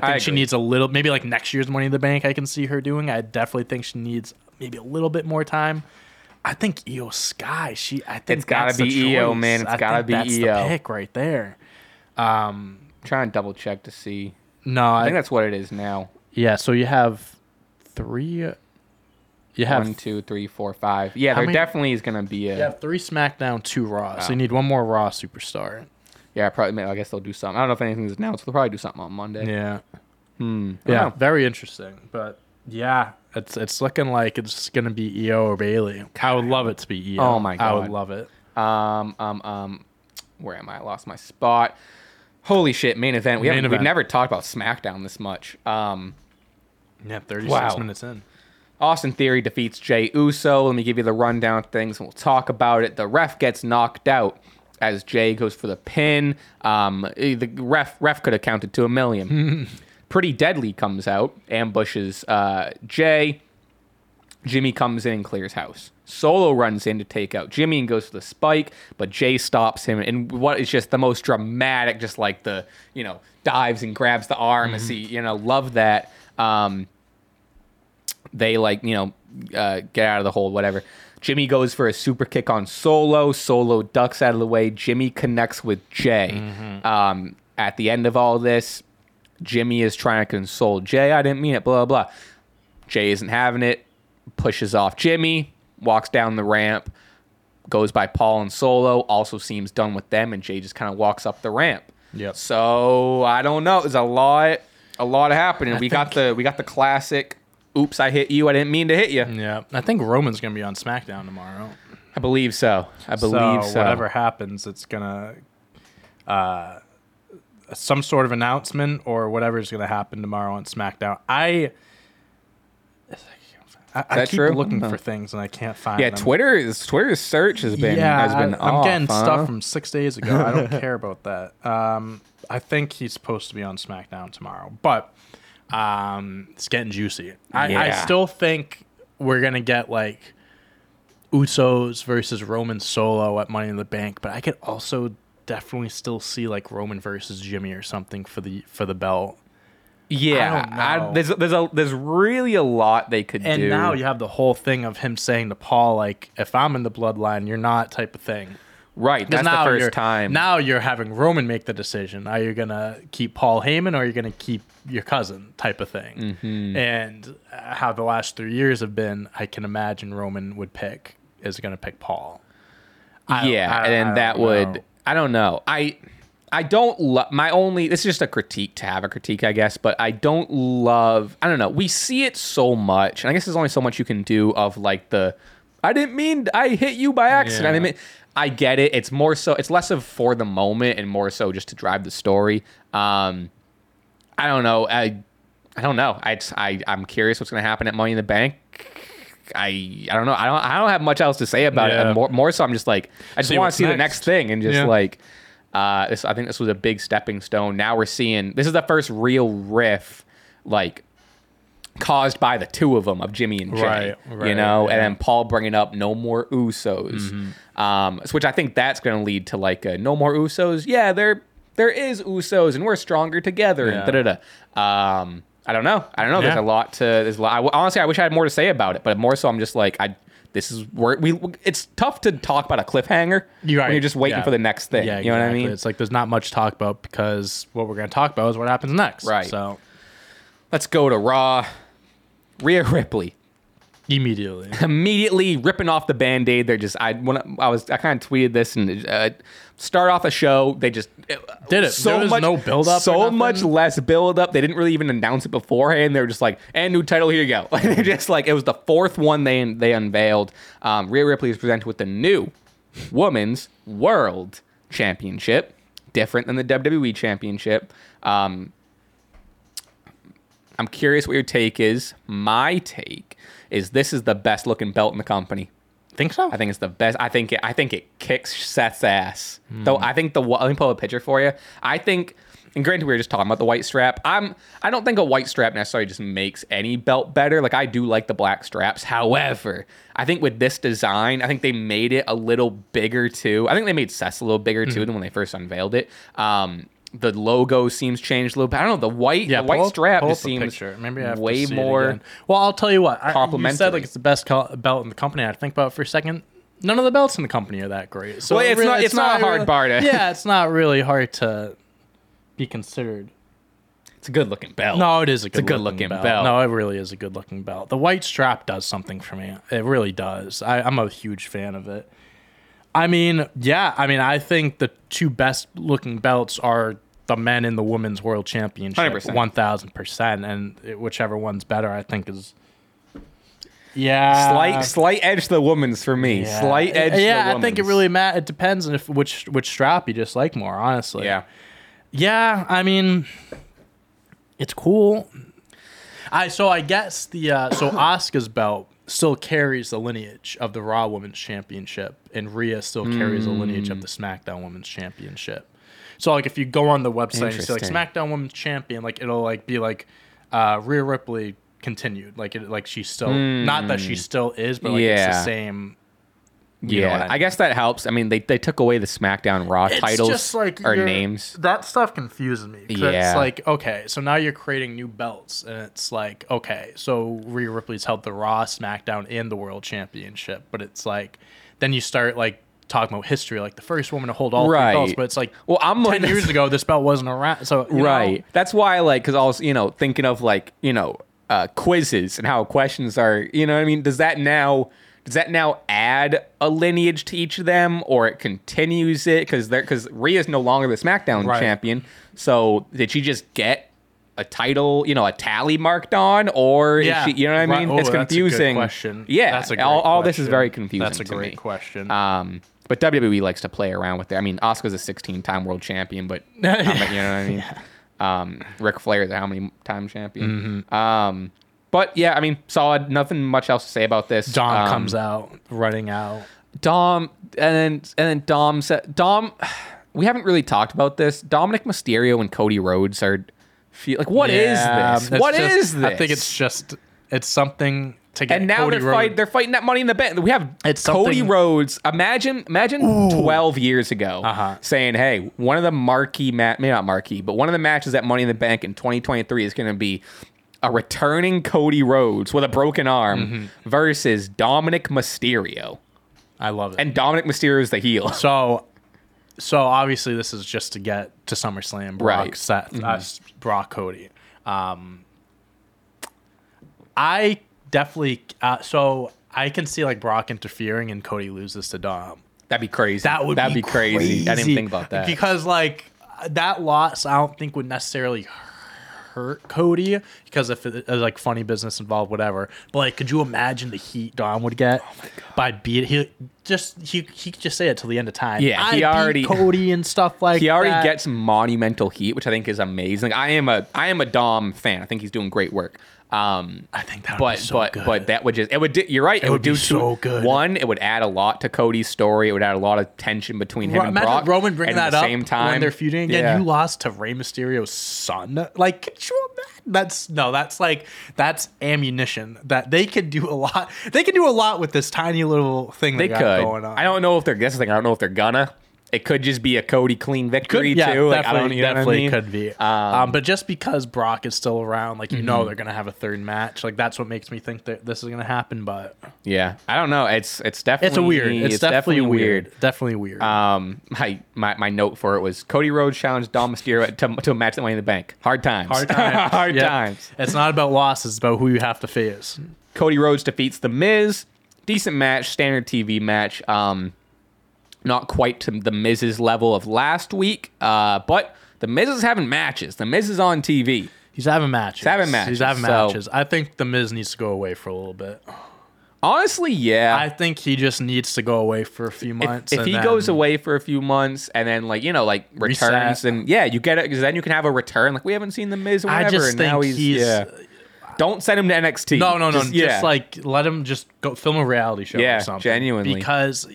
think she needs a little. Maybe like next year's Money in the Bank, I can see her doing. I definitely think she needs maybe a little bit more time. I think Iyo Sky. I think it's gotta be Iyo, man. It's gotta be Iyo. That's the pick right there. Trying to double check to see. No, I think that's what it is now. Yeah, so you have three. You have 1, 2, 3, 4, 5. Yeah, there definitely is gonna be a. You have 3 SmackDown, 2 Raw. So you need one more Raw superstar. Yeah, probably. I guess they'll do something. I don't know if anything's announced. They'll probably do something on Monday. Yeah. Yeah. Very interesting, but yeah, it's looking like it's gonna be Iyo or Bayley. I would love it to be Iyo. Oh my god, I would love it. Where am I? I lost my spot. Holy shit, main event. We've never talked about SmackDown this much. 36 minutes in. Austin Theory defeats Jey Uso. Let me give you the rundown of things, and we'll talk about it. The ref gets knocked out as Jey goes for the pin. The ref could have counted to 1,000,000. Pretty Deadly comes out, ambushes Jey. Jimmy comes in and clears house. Solo runs in to take out Jimmy and goes for the spike, but Jey stops him. And what is just the most dramatic, just like the, dives and grabs the arm. Mm-hmm. Love that. They get out of the hold, whatever. Jimmy goes for a super kick on Solo. Solo ducks out of the way. Jimmy connects with Jey. Mm-hmm. At the end of all this, Jimmy is trying to console Jey. I didn't mean it, blah, blah, blah. Jey isn't having it. Pushes off Jimmy, walks down the ramp, goes by Paul and Solo, also seems done with them, and Jey just kind of walks up the ramp. Yeah. So I don't know. There's a lot happening. We got the classic, oops, I hit you, I didn't mean to hit you. Yeah. I think Roman's gonna be on SmackDown tomorrow. I believe so. So whatever happens, it's gonna some sort of announcement or whatever is gonna happen tomorrow on SmackDown. I keep looking for things and I can't find them. Yeah, Twitter's search has been I'm getting stuff from 6 days ago. I don't care about that. I think he's supposed to be on SmackDown tomorrow, but it's getting juicy. I still think we're going to get like Usos versus Roman Solo at Money in the Bank, but I could also definitely still see like Roman versus Jimmy or something for the belt. Yeah, there's really a lot they could do. And now you have the whole thing of him saying to Paul, like, if I'm in the bloodline, you're not, type of thing. Right, that's the first time. Now you're having Roman make the decision. Are you going to keep Paul Heyman or are you going to keep your cousin, type of thing? Mm-hmm. And how the last 3 years have been, I can imagine Roman is going to pick Paul. I don't know. I don't love my only. This is just a critique to have a critique, I guess. But I don't love. I don't know. We see it so much, and I guess there's only so much you can do of like the. I didn't mean I hit you by accident. Yeah. I get it. It's more so. It's less of for the moment and more so just to drive the story. I don't know. I don't know. I'm curious what's going to happen at Money in the Bank. I don't know. I don't have much else to say about it. And more so, I'm just like I just want to see the next thing and just like. I think this was a big stepping stone. Now we're seeing this is the first real riff, like caused by the two of them of Jimmy and Jey, and then Paul bringing up no more Usos, which I think that's going to lead to like a no more Usos. Yeah, they're there is Usos and we're stronger together. Yeah. And I don't know. Yeah. Honestly, I wish I had more to say about it, but more so I'm just like, it's tough to talk about a cliffhanger when you're just waiting for the next thing. Yeah, you know what I mean? It's like there's not much to talk about because what we're going to talk about is what happens next. Right. So let's go to Raw. Rhea Ripley. Immediately ripping off the Band-Aid. They're just, I kind of tweeted this and start off a show. They just did it. No build-up. So much less build-up. They didn't really even announce it beforehand. They were just like, and new title, here you go. They're just like, it was the fourth one they unveiled. Rhea Ripley is presented with the new Women's World Championship. Different than the WWE Championship. I'm curious what your take is. My take is this is the best looking belt in the company. Think so? I think it's the best. I think it kicks Seth's ass. Though I think let me pull a picture for you. I think, and granted we were just talking about the white strap. I don't think a white strap necessarily just makes any belt better. Like I do like the black straps. However, I think with this design, I think they made it a little bigger too. I think they made Seth's a little bigger too than when they first unveiled it. The logo seems changed a little bit. I don't know. The white strap just seems way more. Well, I'll tell you what. You said like it's the best belt in the company. I think about it for a second. None of the belts in the company are that great. So well, it's not really a hard bar to. Yeah, it's not really hard to be considered. It's a good looking belt. No, it is a good looking belt. No, it really is a good looking belt. The white strap does something for me. It really does. I'm a huge fan of it. I think the two best looking belts are the men and the women's world championship, 100%, 1000%, and whichever one's better, I think is slight edge to the women's for me. Yeah. Slight edge. Yeah, to the women's. I think it really it depends on which strap you just like more, honestly. Yeah. I mean, it's cool. I guess the Asuka's belt still carries the lineage of the Raw Women's Championship, and Rhea still carries the lineage of the SmackDown Women's Championship. So, like, if you go on the website and see, like, SmackDown Women's Champion, like, it'll, like, be, like, Rhea Ripley continued. Like, she's still... Not that she still is, but, like, it's the same... You know what I mean? I guess that helps. I mean, they took away the SmackDown Raw titles just like or names. That stuff confuses me. Yeah. It's like, okay, so now you're creating new belts. And it's like, okay, so Rhea Ripley's held the Raw, SmackDown, and the World Championship. But it's like, then you start like talking about history, like the first woman to hold all three belts. But it's like, well, 10 years ago, this belt wasn't around. So know. That's why, like, because I was, thinking of, like, quizzes and how questions are, you know what I mean? Does that now add a lineage to each of them, or it continues it? Because Rhea's no longer the SmackDown champion, so did she just get a title, a tally marked on, or is she, you know what I mean? It's confusing. That's a good question. Yeah, that's a great all this is very confusing. That's a great question. But WWE likes to play around with it. I mean, Asuka's a 16-time world champion, but you know what I mean. Yeah. Ric Flair is a how many time champion? Mm-hmm. But yeah, I mean, solid. Nothing much else to say about this. Dom comes out, running out. Dom said, we haven't really talked about this. Dominic Mysterio and Cody Rhodes are like, what is this? What is this? I think it's just, it's something to get. And now they're fighting that Money in the Bank. We have Cody Rhodes. Imagine 12 years ago saying, hey, one of the one of the matches at Money in the Bank in 2023 is going to be a returning Cody Rhodes with a broken arm versus Dominic Mysterio. I love it. And Dominic Mysterio is the heel. So obviously this is just to get to SummerSlam. Brock Cody. I definitely. So I can see like Brock interfering and Cody loses to Dom. That'd be crazy. That'd be crazy. I didn't think about that because like that loss, I don't think would necessarily hurt Cody because if it's like funny business involved, whatever. But like, could you imagine the heat Dom would get by beating? He could just say it till the end of time. Yeah, he already beat Cody and stuff like that. He already gets monumental heat, which I think is amazing. Like, I am a Dom fan. I think he's doing great work. I think that would be so good. But that would just... You're right. It would do so good. One, it would add a lot to Cody's story. It would add a lot of tension between him and Brock. Roman bringing that up when they're feuding again. Yeah. You lost to Rey Mysterio's son. Like, could you imagine? That's ammunition. That they could do a lot. They could do a lot with this tiny little thing they got going on. I don't know if they're gonna. It could just be a Cody clean victory, too. Like, I don't, you know what I mean? Could be. But just because Brock is still around, like, you know they're going to have a third match. Like, that's what makes me think that this is going to happen, but... Yeah. I don't know. It's definitely... It's a weird. It's definitely weird. Definitely weird. My note for it was, Cody Rhodes challenged Dom Mysterio to a match that Money in the Bank. Hard times. Hard times. It's not about losses. It's about who you have to face. Cody Rhodes defeats The Miz. Decent match. Standard TV match. Not quite to the Miz's level of last week, but the Miz is having matches. The Miz is on TV. He's having matches. I think the Miz needs to go away for a little bit. Honestly, yeah. I think he just needs to go away for a few months. If he goes away for a few months and then, like, you know, like, returns, and yeah, you get it, because then you can have a return. Like, we haven't seen the Miz or whatever. I just and think now he's yeah. Don't send him to NXT. No. Just like, let him just go film a reality show or something. Genuinely. Because...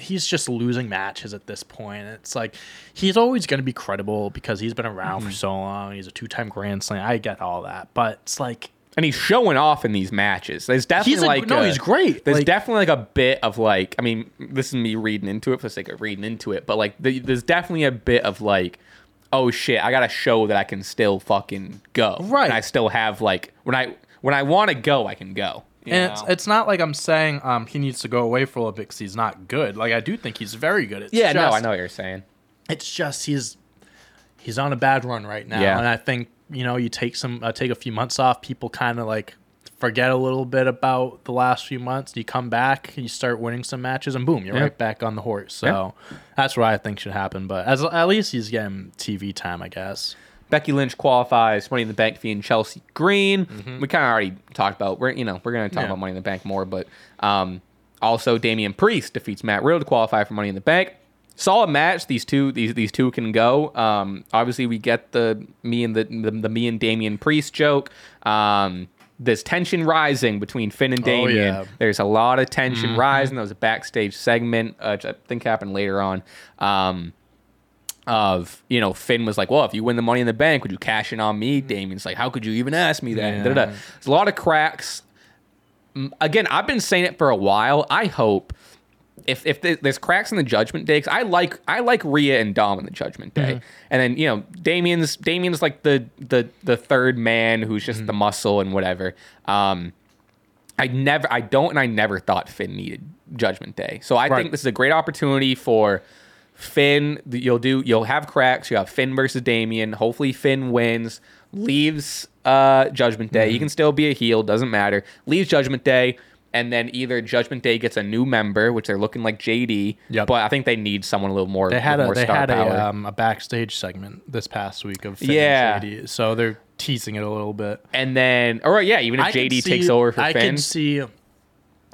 he's just losing matches at this point. It's like, he's always going to be credible because he's been around for so long. He's a 2-time Grand Slam. I get all that, but it's like, and he's showing off in these matches. There's definitely he's great. There's definitely like a bit of like, I mean, this is me reading into it for the sake of reading into it, but like, there's definitely a bit of like, oh shit, I got to show that I can still fucking go. Right. And I still have like, when I want to go, I can go. And it's not like I'm saying he needs to go away for a little bit because he's not good. Like, I do think he's very good. It's just, I know what you're saying. It's just he's on a bad run right now, and I think, you know, you take a few months off, people kind of like forget a little bit about the last few months. You come back, you start winning some matches, and boom, you're right back on the horse. So that's what I think should happen. But at least he's getting TV time, I guess. Becky Lynch qualifies, Money in the Bank fiend Chelsea Green. Mm-hmm. We kind of already talked about, we're going to talk about Money in the Bank more, but also Damian Priest defeats Matt Riddle to qualify for Money in the Bank. Solid match. These two can go. Obviously, we get the me and Damian Priest joke. There's tension rising between Finn and Damian. Oh, yeah. There's a lot of tension rising. There was a backstage segment, which I think happened later on. Finn was like, well, if you win the Money in the Bank, would you cash in on me? Damien's like, how could you even ask me that? Yeah. There's a lot of cracks. Again, I've been saying it for a while. I hope if there's cracks in the Judgment Day, because I like Rhea and Dom in the Judgment Day, and then, you know, Damien's like the third man who's just the muscle and whatever. I never thought Finn needed Judgment Day, so I think this is a great opportunity for Finn. You'll have cracks. You have Finn versus Damian. Hopefully Finn wins, leaves Judgment Day. He can still be a heel, doesn't matter. Leaves Judgment Day, and then either Judgment Day gets a new member, which they're looking like JD. Yep. But I think they need someone a little more. They had a backstage segment this past week of Finn and JD, so they're teasing it a little bit. And then, even if JD takes over for Finn, I can see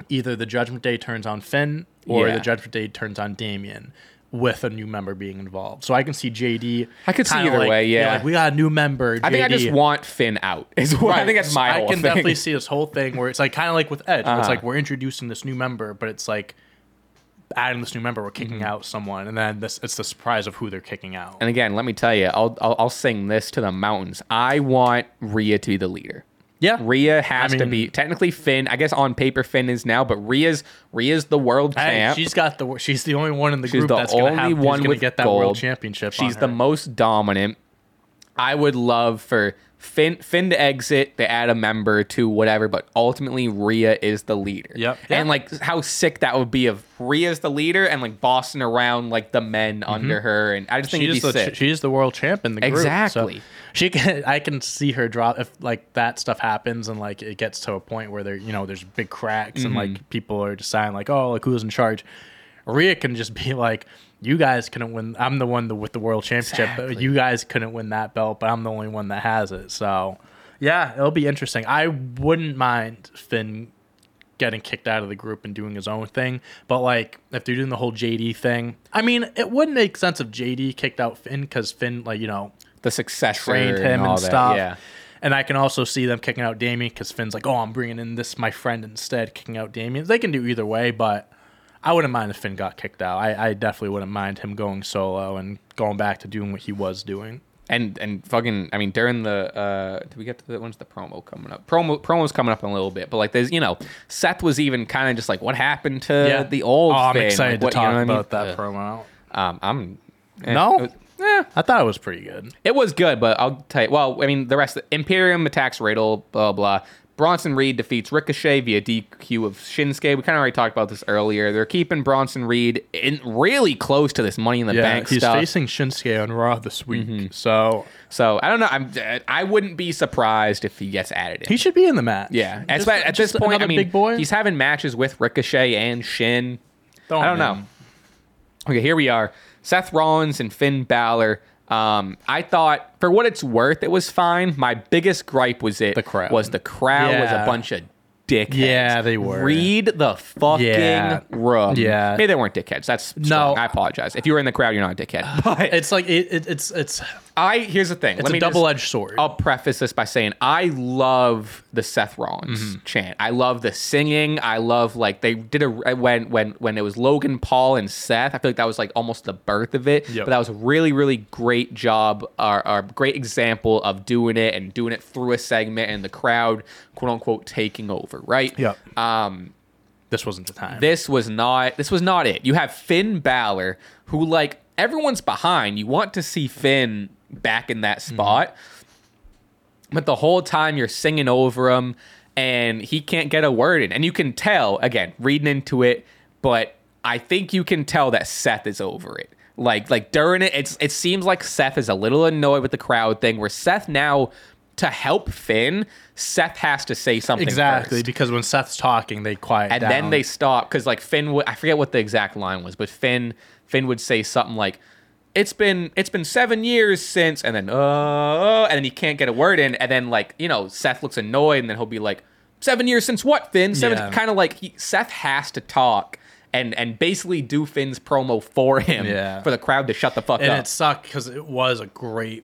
either the Judgment Day turns on Finn or the Judgment Day turns on Damian, with a new member being involved. So I can see JD. I could see either way, yeah. Like, we got a new member, JD. I think I just want Finn out. I think that's my whole thing. I can definitely see this whole thing where it's like kind of like with Edge. It's like, we're introducing this new member, but it's like, adding this new member, we're kicking out someone, and then it's the surprise of who they're kicking out. And again, let me tell you, I'll sing this to the mountains. I want Rhea to be the leader. Yeah, Rhea has to be. Technically, Finn, I guess on paper Finn is now, but Rhea's the world champ. She's the only one in the group that's going to get that world championship. She's the most dominant. I would love for Finn to exit, to add a member to whatever, but ultimately Rhea is the leader. Yep. And like, how sick that would be if Rhea's the leader and like bossing around like the men under her, and I just think it'd be sick. She's the world champ in the group. Exactly. So I can see her drop if like that stuff happens and like it gets to a point where there, you know, there's big cracks and like people are deciding like, oh, like who's in charge. Rhea can just be like, you guys couldn't win. I'm the one with the world championship. Exactly. But you guys couldn't win that belt, but I'm the only one that has it. So, yeah, it'll be interesting. I wouldn't mind Finn getting kicked out of the group and doing his own thing. But, like, if they're doing the whole JD thing, I mean, it wouldn't make sense if JD kicked out Finn, because Finn, like, you know, the successor trained him and stuff. Yeah. And I can also see them kicking out Damien, because Finn's like, oh, I'm bringing in this, my friend, instead, kicking out Damien. They can do either way, but I wouldn't mind if Finn got kicked out. I definitely wouldn't mind him going solo and going back to doing what he was doing. And fucking, I mean, during the do we get to the, when's the promo coming up? Promo's coming up in a little bit, but like, there's, you know, Seth was even kind of just like, what happened to the old Finn? I'm excited to talk about that promo. I thought it was pretty good. It was good, but I'll tell you. Well, I mean, the rest of Imperium attacks Riddle, blah, blah. Bronson Reed defeats Ricochet via DQ of Shinsuke. We kind of already talked about this earlier. They're keeping Bronson Reed in really close to this Money in the Bank stuff. Yeah, he's facing Shinsuke on Raw this week. Mm-hmm. So I don't know. I wouldn't be surprised if he gets added in. He should be in the match. Yeah. At this point, I mean, he's having matches with Ricochet and Shin. I don't know. Okay, here we are. Seth Rollins and Finn Balor. I thought, for what it's worth, it was fine. My biggest gripe was the crowd was a bunch of dickheads. Yeah, they were. Read the fucking room. Yeah, maybe they weren't dickheads. I apologize. If you were in the crowd, you're not a dickhead. But it's like it's. Here's the thing. It's a double-edged sword. I'll preface this by saying I love the Seth Rollins chant. I love the singing. I love they did when it was Logan Paul and Seth. I feel like that was almost the birth of it. Yep. But that was a really, really great job. Our great example of doing it through a segment and the crowd, quote unquote, taking over. Right. Yeah. This wasn't the time. This was not it. You have Finn Balor, who everyone's behind. You want to see Finn back in that spot, but the whole time you're singing over him and he can't get a word in, and you can tell, again, reading into it, but I think you can tell that Seth is over it. During it, it seems like Seth is a little annoyed with the crowd thing, where Seth now, to help Finn, Seth has to say something first. Because when Seth's talking, they quiet down. And then they stop, because Finn would, I forget what the exact line was, but Finn would say something like, It's been 7 years since, and then and then he can't get a word in, and then Seth looks annoyed, and then he'll be like, 7 years since what, Finn? Kind of Seth has to talk and basically do Finn's promo for him for the crowd to shut the fuck up. And it sucked because it was a great.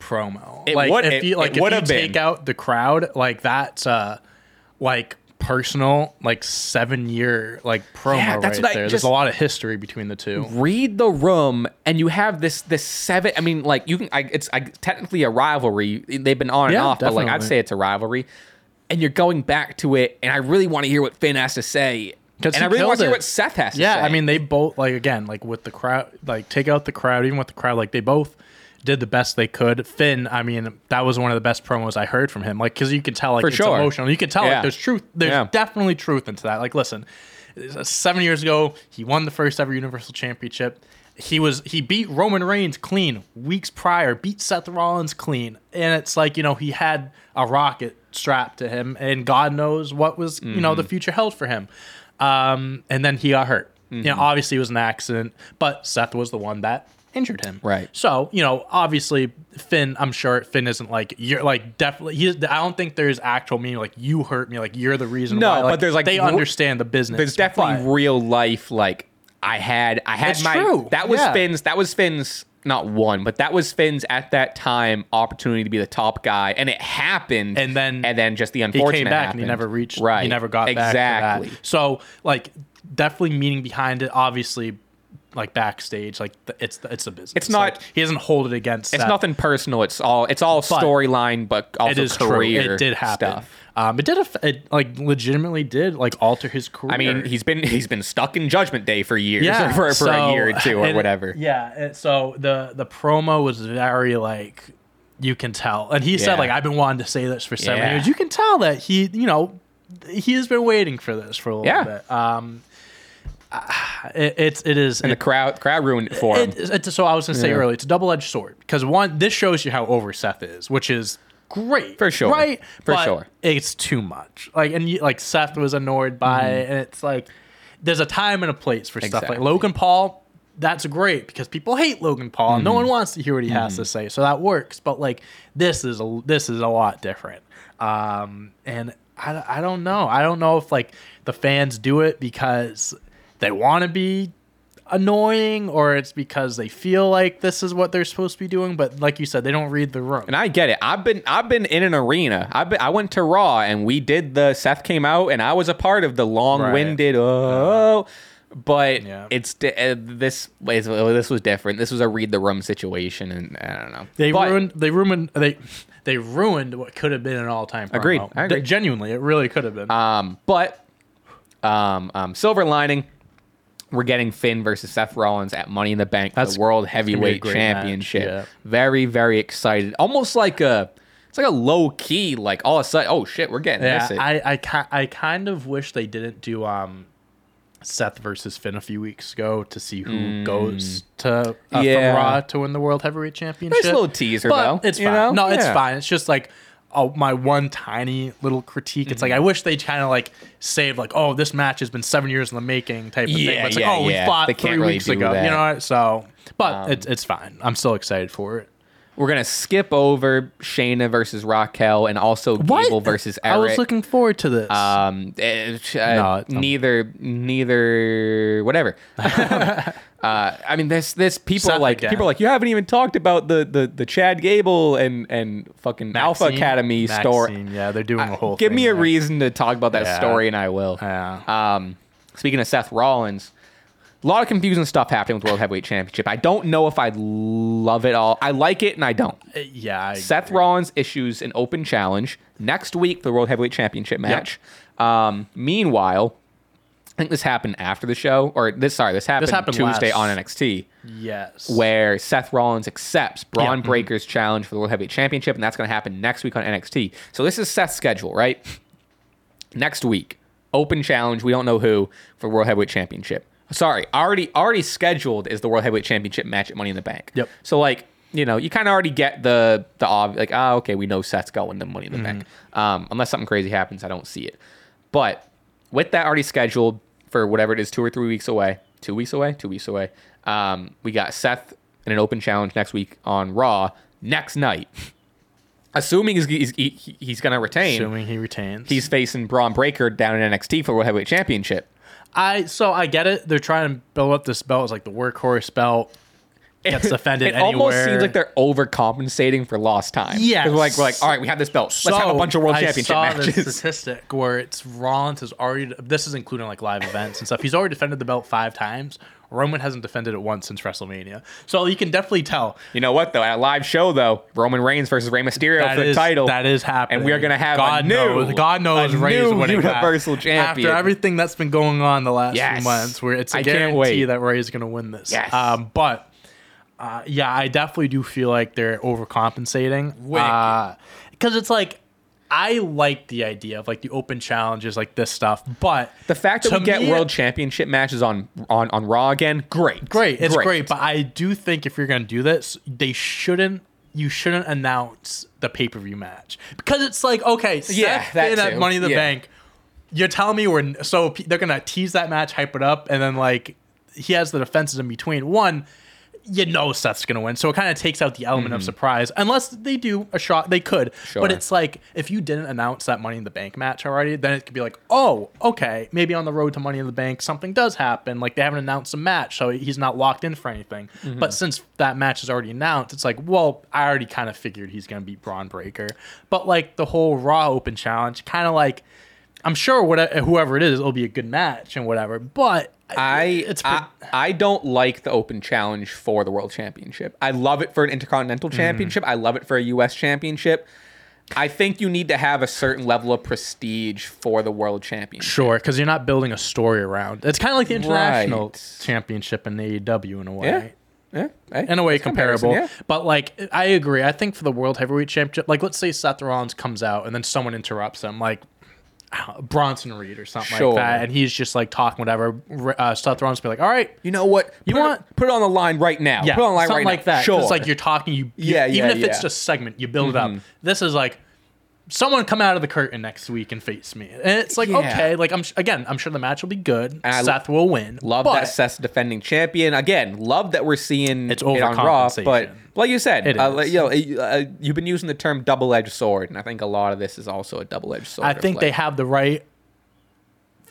Promo. If you take out the crowd, that's personal, 7 year promo. Yeah, that's right there. There's a lot of history between the two. Read the room, and you have this seven. I mean, you can. It's technically a rivalry. They've been on and off, definitely. But I'd say it's a rivalry. And you're going back to it, and I really want to hear what Finn has to say. And I really want to hear what Seth has to say. Yeah, I mean, they both with the crowd, take out the crowd, even with the crowd, they both did the best they could. Finn, I mean, that was one of the best promos I heard from him. Because you could tell, it's emotional. You could tell, there's truth. There's definitely truth into that. Listen, 7 years ago, he won the first ever Universal Championship. He beat Roman Reigns clean weeks prior, beat Seth Rollins clean. And it's he had a rocket strapped to him, and God knows what was, the future held for him. And then he got hurt. Mm-hmm. Obviously it was an accident, but Seth was the one that injured him, right? So obviously Finn, I'm sure Finn isn't you're definitely. I don't think there's actual meaning you hurt me, you're the reason. No, why. But there's they understand the business. There's definitely real life. I had it's my true. That was Finn's. That was Finn's. Not one, but that was Finn's at that time opportunity to be the top guy, and it happened. And then just the unfortunate he came back happened. And he never reached. Right, he never got back to that. So definitely meaning behind it, obviously. Backstage, it's a business. It's not. He doesn't hold it against. It's Seth. Nothing personal. It's all storyline, but also it is career. True. It did happen. Stuff. It legitimately did alter his career. I mean, he's been stuck in Judgment Day for years, for a year or two or whatever. Yeah. So the promo was very you can tell, and he said I've been wanting to say this for 7 years. You can tell that he he has been waiting for this for a little bit. It is, and the crowd ruined it for him. So I was gonna say earlier, it's a double-edged sword, because one, this shows you how over Seth is, which is great for sure, right? But it's too much. Seth was annoyed by it, and it's there's a time and a place for stuff like Logan Paul. That's great because people hate Logan Paul. And no one wants to hear what he has to say, so that works. But this is a lot different, and I don't know. I don't know if the fans do it because they want to be annoying or it's because they feel like this is what they're supposed to be doing, but like you said, they don't read the room. And I get it. I've been in an arena. I went to Raw and we did the Seth came out and I was a part of the long-winded but yeah. This was different. This was a read the room situation, and I don't know. They ruined what could have been an all-time promo. Agreed. Genuinely, it really could have been. But silver lining, we're getting Finn versus Seth Rollins at Money in the Bank, the World Heavyweight Championship. Yeah. Very, very excited. Almost like a low key, like all of a sudden, oh shit, we're getting this. Yeah, I kind of wish they didn't do Seth versus Finn a few weeks ago to see who goes to from Raw to win the World Heavyweight Championship. Nice little teaser, but though. It's fine. It's fine. It's just like my one tiny little critique. Mm-hmm. It's like I wish they kind of like saved like, oh, this match has been 7 years in the making type of thing. But it's like, we fought they 3 weeks really ago. That. You know, so but it's fine. I'm still excited for it. We're going to skip over Shayna versus Raquel and also Gable versus Eric. I was looking forward to this. Neither, whatever. I mean, this people are like, you haven't even talked about the Chad Gable and fucking Alpha Academy story. Yeah, they're doing a whole thing. Give me a reason to talk about that story and I will. Yeah. Speaking of Seth Rollins, a lot of confusing stuff happening with World Heavyweight Championship. I don't know if I love it all. I like it and I don't. Yeah. Seth Rollins issues an open challenge. Next week, the World Heavyweight Championship match. Yep. Meanwhile, I think this happened after the show. This happened Tuesday on NXT. Yes. Where Seth Rollins accepts Braun Breaker's challenge for the World Heavyweight Championship. And that's going to happen next week on NXT. So this is Seth's schedule, right? Next week, open challenge. We don't know who for World Heavyweight Championship. Sorry, already scheduled is the World Heavyweight Championship match at Money in the Bank. Yep. So, like, you know, you kind of already get the obvious, like, okay, we know Seth's going to Money in the Bank. Unless something crazy happens, I don't see it. But with that already scheduled for whatever it is, 2 or 3 weeks away, 2 weeks away, we got Seth in an open challenge next week on Raw next night. Assuming he's going to retain. Assuming he retains. He's facing Braun Breaker down in NXT for the World Heavyweight Championship. I get it. They're trying to build up this belt. It's like the workhorse belt gets defended anywhere. It almost seems like they're overcompensating for lost time. Yeah. We're like, all right, we have this belt. Let's have a bunch of world championship matches. I saw this statistic where it's Rollins has already, this is including like live events and stuff, he's already defended the belt 5 times. Roman hasn't defended it once since WrestleMania. So you can definitely tell. You know what, though? At a live show, though, Roman Reigns versus Rey Mysterio for the title. That is happening. And we are going to have God knows, Reigns winning Universal Champion. After everything that's been going on the last few months, where it's a guarantee that Rey is going to win this. Yes. I definitely do feel like they're overcompensating. Because it's like, I like the idea of like the open challenges, like this stuff, but the fact that we get world championship matches on Raw again, great. It's great, but I do think if you're gonna do this, you shouldn't announce the pay-per-view match because it's like, okay, Seth in at Money in the Bank. You're telling me they're gonna tease that match, hype it up, and then like he has the defenses in between. One, you know Seth's going to win. So it kind of takes out the element of surprise. Unless they do a shot, they could. Sure. But it's like, if you didn't announce that Money in the Bank match already, then it could be like, oh, okay, maybe on the road to Money in the Bank, something does happen. Like, they haven't announced a match, so he's not locked in for anything. Mm-hmm. But since that match is already announced, it's like, well, I already kind of figured he's going to beat Braun Breaker. But, like, the whole Raw Open Challenge, kind of like, I'm sure whoever it is, it'll be a good match and whatever. But I don't like the open challenge for the world championship. I love it for an intercontinental championship. I love it for a U.S. championship. I think you need to have a certain level of prestige for the world championship. Sure, because you're not building a story around. It's kind of like the international championship in the AEW in a way. Yeah. Right. In a way, it's comparable. But like, I agree. I think for the world heavyweight championship, like let's say Seth Rollins comes out and then someone interrupts him, like Bronson Reed or something like that, and he's just like talking whatever. Seth Rollins be like, "All right, you know what? Put it on the line right now. Yeah, put it on the line right now." Something like that. Sure, it's like you're talking. Even if it's just a segment, you build it up. This is like someone come out of the curtain next week and face me, and it's like okay, like I'm sure the match will be good. And Seth will win. Love that Seth's defending champion again. Love that we're seeing it on Raw, but like you said, you've been using the term double-edged sword, and I think a lot of this is also a double-edged sword. I think they have the right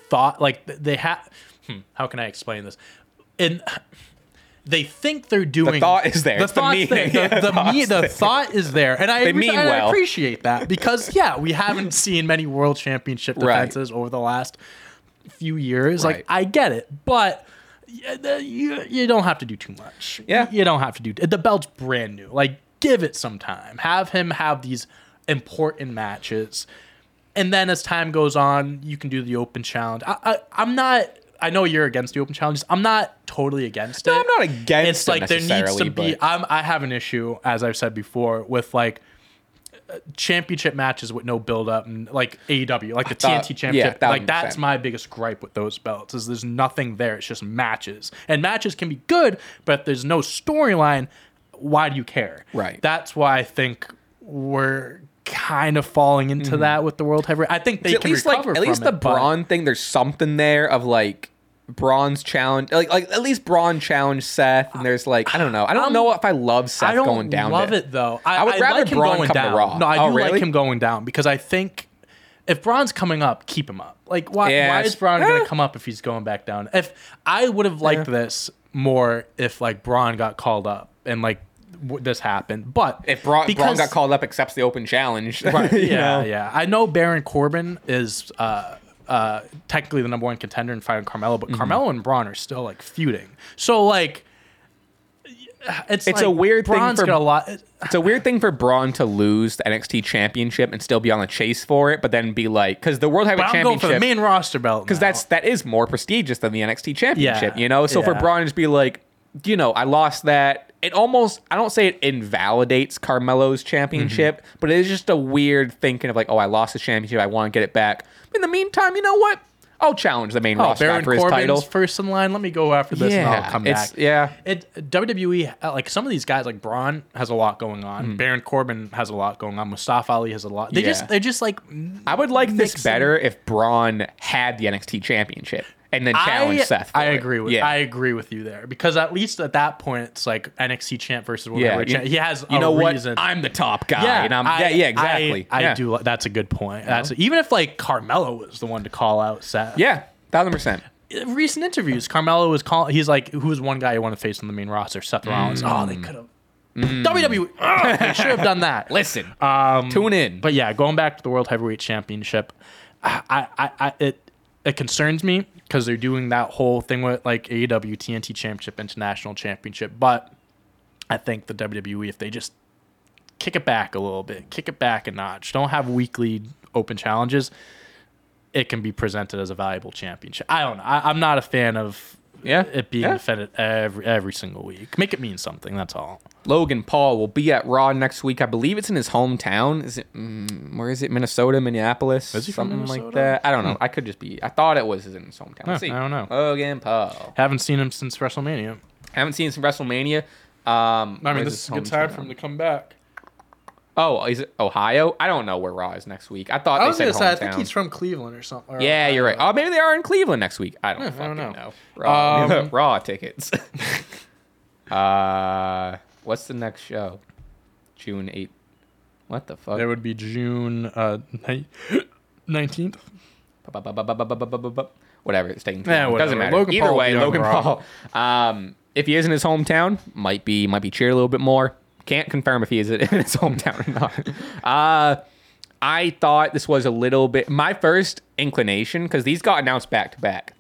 thought. Like, they have... How can I explain this? and they think they're doing. The thought is there. The thought is there, and I appreciate that because we haven't seen many world championship defenses over the last few years. Like I get it, but. You don't have to do too much. Yeah. You don't have to do... The belt's brand new. Like, give it some time. Have him have these important matches. And then as time goes on, you can do the open challenge. I'm not... I know you're against the open challenges. I'm not totally against it. No, I'm not against it. It's like there needs to be... I have an issue, as I've said before, with like... championship matches with no build up and like AEW, like the TNT championship, that's my biggest gripe with those belts is there's nothing there. It's just matches, and matches can be good, but if there's no storyline, why do you care? Right. That's why I think we're kind of falling into that with the world heavyweight. I think they can recover from it. At least the Braun thing, there's something there of like Braun's challenge, like at least Braun challenged Seth, and there's like I don't know if I love Seth going down. I don't love it though. I would rather like Braun come down. To Raw. No, I do like him going down because I think if Braun's coming up, keep him up. Like why is Braun going to come up if he's going back down? If I would have liked this more if like Braun got called up and like this happened, but if Braun got called up, accepts the open challenge. Right, yeah. I know Baron Corbin is. Technically the number one contender in fighting Carmelo, but Carmelo and Braun are still like feuding. So like, it's like, a weird Braun's thing for a lot. It's a weird thing for Braun to lose the NXT Championship and still be on the chase for it, but then be like, because the World Heavyweight Championship, I'm going for the main roster belt because that is more prestigious than the NXT Championship, you know. So for Braun to just be like, you know, I lost that. It almost, I don't say it invalidates Carmelo's championship, but it is just a weird thinking of like, oh, I lost the championship. I want to get it back. In the meantime, you know what? I'll challenge the main roster for his title. First in line. Let me go after this and I'll come back. Yeah. WWE, like some of these guys, like Braun has a lot going on. Baron Corbin has a lot going on. Mustafa Ali has a lot. They're just like... I would like this better if Braun had the NXT Championship. And then challenge Seth. I agree with you there because at least at that point it's like NXT champ versus World Heavyweight champ. He has reason. What? I'm the top guy. Yeah, and exactly. I do. That's a good point. That's even if like Carmelo was the one to call out Seth. Yeah, 1000%. Recent interviews, Carmelo was calling. He's like, who's one guy you want to face on the main roster? Seth Rollins. Oh, they could have. WWE. Oh, they should have done that. Listen, tune in. But yeah, going back to the World Heavyweight Championship, It concerns me because they're doing that whole thing with like AEW, TNT Championship, International Championship. But I think the WWE, if they just kick it back a little bit, kick it back a notch, don't have weekly open challenges, it can be presented as a valuable championship. I don't know. I'm not a fan of it being defended every single week. Make it mean something. That's all. Logan Paul will be at Raw next week. I believe it's in his hometown. Is it where is it? Minnesota, Minneapolis, is he something from like that. I don't know. I could just be. I thought it was in his hometown. Let's see. I don't know. Logan Paul. Haven't seen him since WrestleMania. I mean, this is a good time for him to come back. Oh, is it Ohio? I don't know where Raw is next week. I thought I think he's from Cleveland or something. Or yeah, you're right. Oh, maybe they are in Cleveland next week. I don't know. Raw, Raw tickets. What's the next show? June 8th. What the fuck? That would be June 19th. Whatever. It's taking time. It doesn't matter. Either way, Logan Paul. If he is in his hometown, might be cheered a little bit more. Can't confirm if he is in his hometown or not. I thought this was a little bit... My first inclination, because these got announced back-to-back.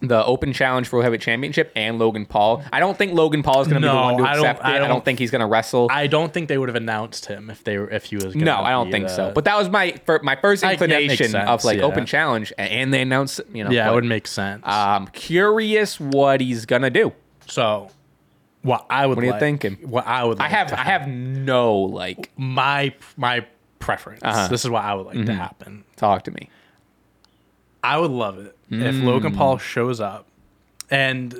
The open challenge for World Heavyweight Championship and Logan Paul. I don't think Logan Paul is going to be the one to accept it. I don't think he's going to wrestle. I don't think they would have announced him if he was going to. No, I don't think so. But that was my first inclination of like open challenge, and they announced, you know. Yeah, it would make sense. I'm curious what he's going to do. So, what are you thinking? What I would like to happen. I have no like my preference. This is what I would like to happen. Talk to me. I would love it if Logan Paul shows up, and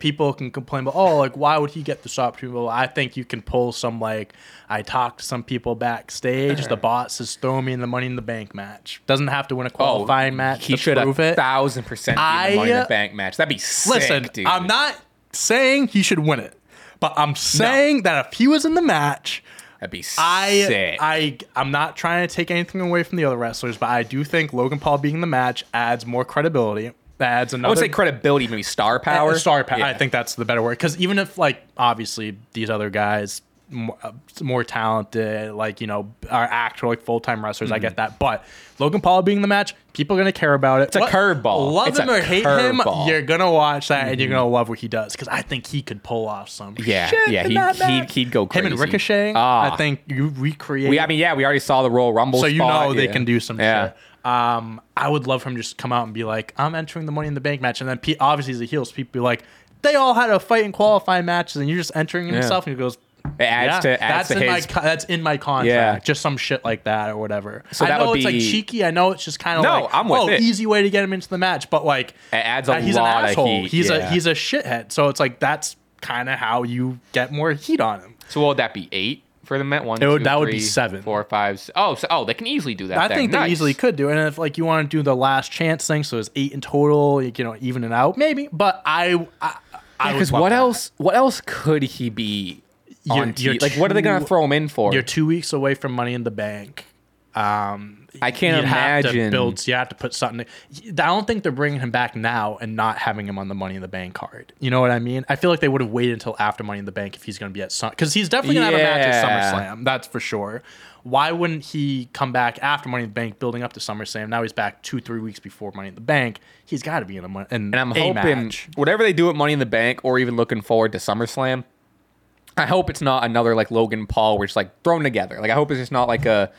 people can complain about, like, why would he get this opportunity? Well, I think you can pull some, like, I talked to some people backstage. The boss is throwing me in the Money in the Bank match. Doesn't have to win a qualifying match. He should have 1000% win the Money in the Bank match. That'd be sick. Listen, dude. I'm not saying he should win it, but I'm saying that if he was in the match. That'd be sick. I'm not trying to take anything away from the other wrestlers, but I do think Logan Paul being in the match adds more credibility. That adds another. I would say credibility, maybe star power. Star power. Yeah. I think that's the better word. Because even if, like, obviously these other guys, more talented, like, you know, are actual, like, full-time wrestlers. Mm-hmm. I get that. But Logan Paul being the match, people are going to care about it. It's a curveball. Love him or hate him, you're going to watch that, mm-hmm. and you're going to love what he does. Because I think he could pull off some shit. Yeah, he'd go crazy. Him and Ricochet, I think you recreate. We already saw the Royal Rumble so spot. They can do some shit. I would love him to just come out and be like, I'm entering the Money in the Bank match. And then Pete, obviously, he's a heel, so people be like, they all had a fight in qualifying matches, and you're just entering himself, and he goes, it adds to his... That's in my contract. Yeah. Just some shit like that or whatever. So I know it's like cheeky. I know it's just kind of easy way to get him into the match. But like, it adds a lot of heat. He's a shithead. So it's like, that's kind of how you get more heat on him. So what would that be, 8? For the Met, 7, 4, 5. They can easily do that. They easily could do it. And if like you want to do the last chance thing, so it's 8 in total, you know, even it out, maybe. But I because what else? What else could he be? What are they gonna throw him in for? You're 2 weeks away from Money in the Bank. I can't imagine. You have to put something. I don't think they're bringing him back now and not having him on the Money in the Bank card. You know what I mean? I feel like they would have waited until after Money in the Bank if he's going to be at SummerSlam. Because he's definitely going to have a match at SummerSlam. That's for sure. Why wouldn't he come back after Money in the Bank building up to SummerSlam? Now he's back 2-3 weeks before Money in the Bank. He's got to be in a Money in the Bank. And I'm hoping whatever they do at Money in the Bank or even looking forward to SummerSlam, I hope it's not another like Logan Paul where it's like thrown together. Like I hope it's just not like a...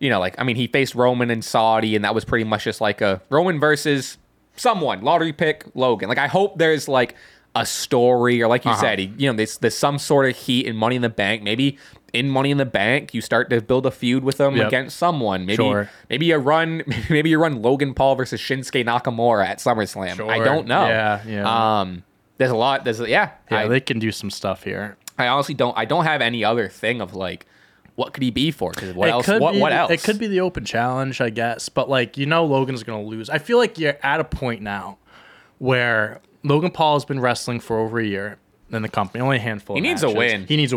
You know, like, I mean, he faced Roman and Saudi, and that was pretty much just like a Roman versus someone, lottery pick Logan. Like, I hope there's like a story, or like you said, there's some sort of heat in Money in the Bank. Maybe in Money in the Bank, you start to build a feud with him against someone. Maybe you run Logan Paul versus Shinsuke Nakamura at SummerSlam. Sure. I don't know. Yeah. There's a lot. They can do some stuff here. I honestly don't. I don't have any other thing of like. What could he be for? What else? It could be the open challenge, I guess. But, like, you know Logan's going to lose. I feel like you're at a point now where Logan Paul has been wrestling for over a year in the company. Only a handful of matches. He needs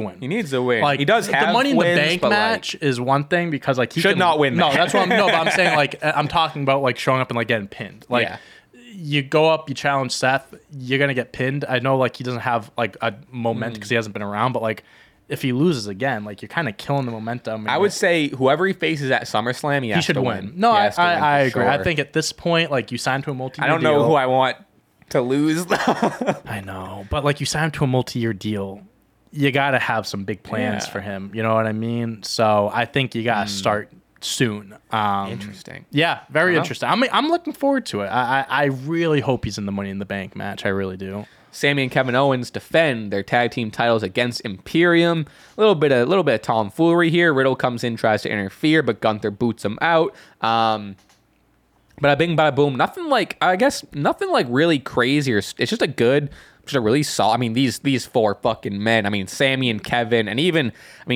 a win. Like, he does have the Money in the Bank match is one thing because, like, he should not win. No, that's what I'm... No, but I'm saying, like, I'm talking about, like, showing up and, like, getting pinned. Like, you go up, you challenge Seth, you're going to get pinned. I know, like, he doesn't have, like, a moment because he hasn't been around, but, like... If he loses again, like you're kind of killing the momentum. I would say whoever he faces at SummerSlam, he should win. No, I agree. Sure. I think at this point, like you signed to a multi-year deal. I don't know who I want to lose. I know, but like you signed to a multi-year deal, you got to have some big plans for him. You know what I mean? So I think you got to start soon. Interesting. Yeah, very interesting. I'm looking forward to it. I really hope he's in the Money in the Bank match. I really do. Sammy and Kevin Owens defend their tag team titles against Imperium. A little bit of tomfoolery here. Riddle comes in, tries to interfere, but Gunther boots him out. Bada bing, bada boom. Nothing really crazy. It's just a good, just a really solid. I mean, these four fucking men. I mean, Sammy and Kevin, and even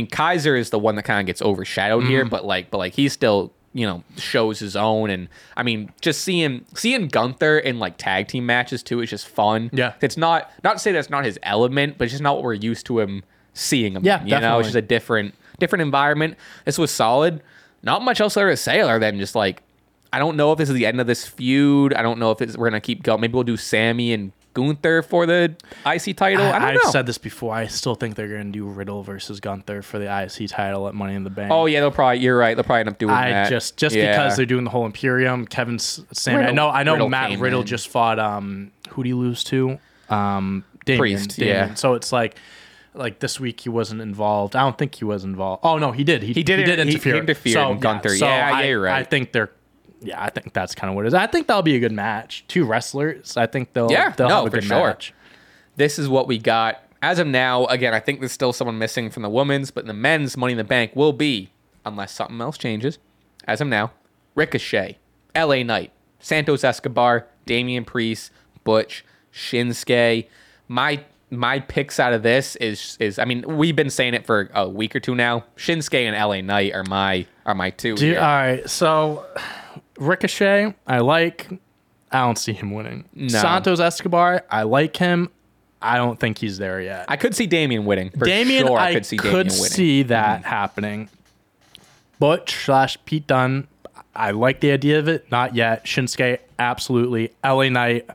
Kaiser is the one that kind of gets overshadowed here. But he's still. You know, shows his own, and I mean, just seeing Gunther in like tag team matches too is just fun. Yeah, it's not to say that's not his element, but it's just not what we're used to him seeing him. Yeah, definitely. It's just a different environment. This was solid. Not much else there to say other than just like, I don't know if this is the end of this feud. I don't know if we're gonna keep going. Maybe we'll do Sammy and Gunther for the IC title. I don't know. I've said this before. I still think they're going to do Riddle versus Gunther for the IC title at Money in the Bank. Oh yeah, you're right. They'll probably end up doing that. Because they're doing the whole Imperium. Kevin's Sammy. I know. Matt Riddle just fought. Who did he lose to? Damien. Priest. Damien. Yeah. So it's like. Like this week, he wasn't involved. I don't think he was involved. Oh no, he did. He did interfere. He interfered. So, Gunther. Yeah, you're right. I think they're. Yeah, I think that's kind of what it is. I think that'll be a good match. Two wrestlers. I think they'll have a good match. This is what we got. As of now, again, I think there's still someone missing from the women's, but the men's Money in the Bank will be, unless something else changes, as of now, Ricochet, LA Knight, Santos Escobar, Damian Priest, Butch, Shinsuke. My picks out of this is I mean, we've been saying it for a week or two now. Shinsuke and LA Knight are my two. All right, so... Ricochet, I don't see him winning. No. Santos Escobar, I like him. I don't think he's there yet. I could see Damien winning. I could see that happening. Butch / Pete Dunne, I like the idea of it. Not yet. Shinsuke, absolutely. LA Knight.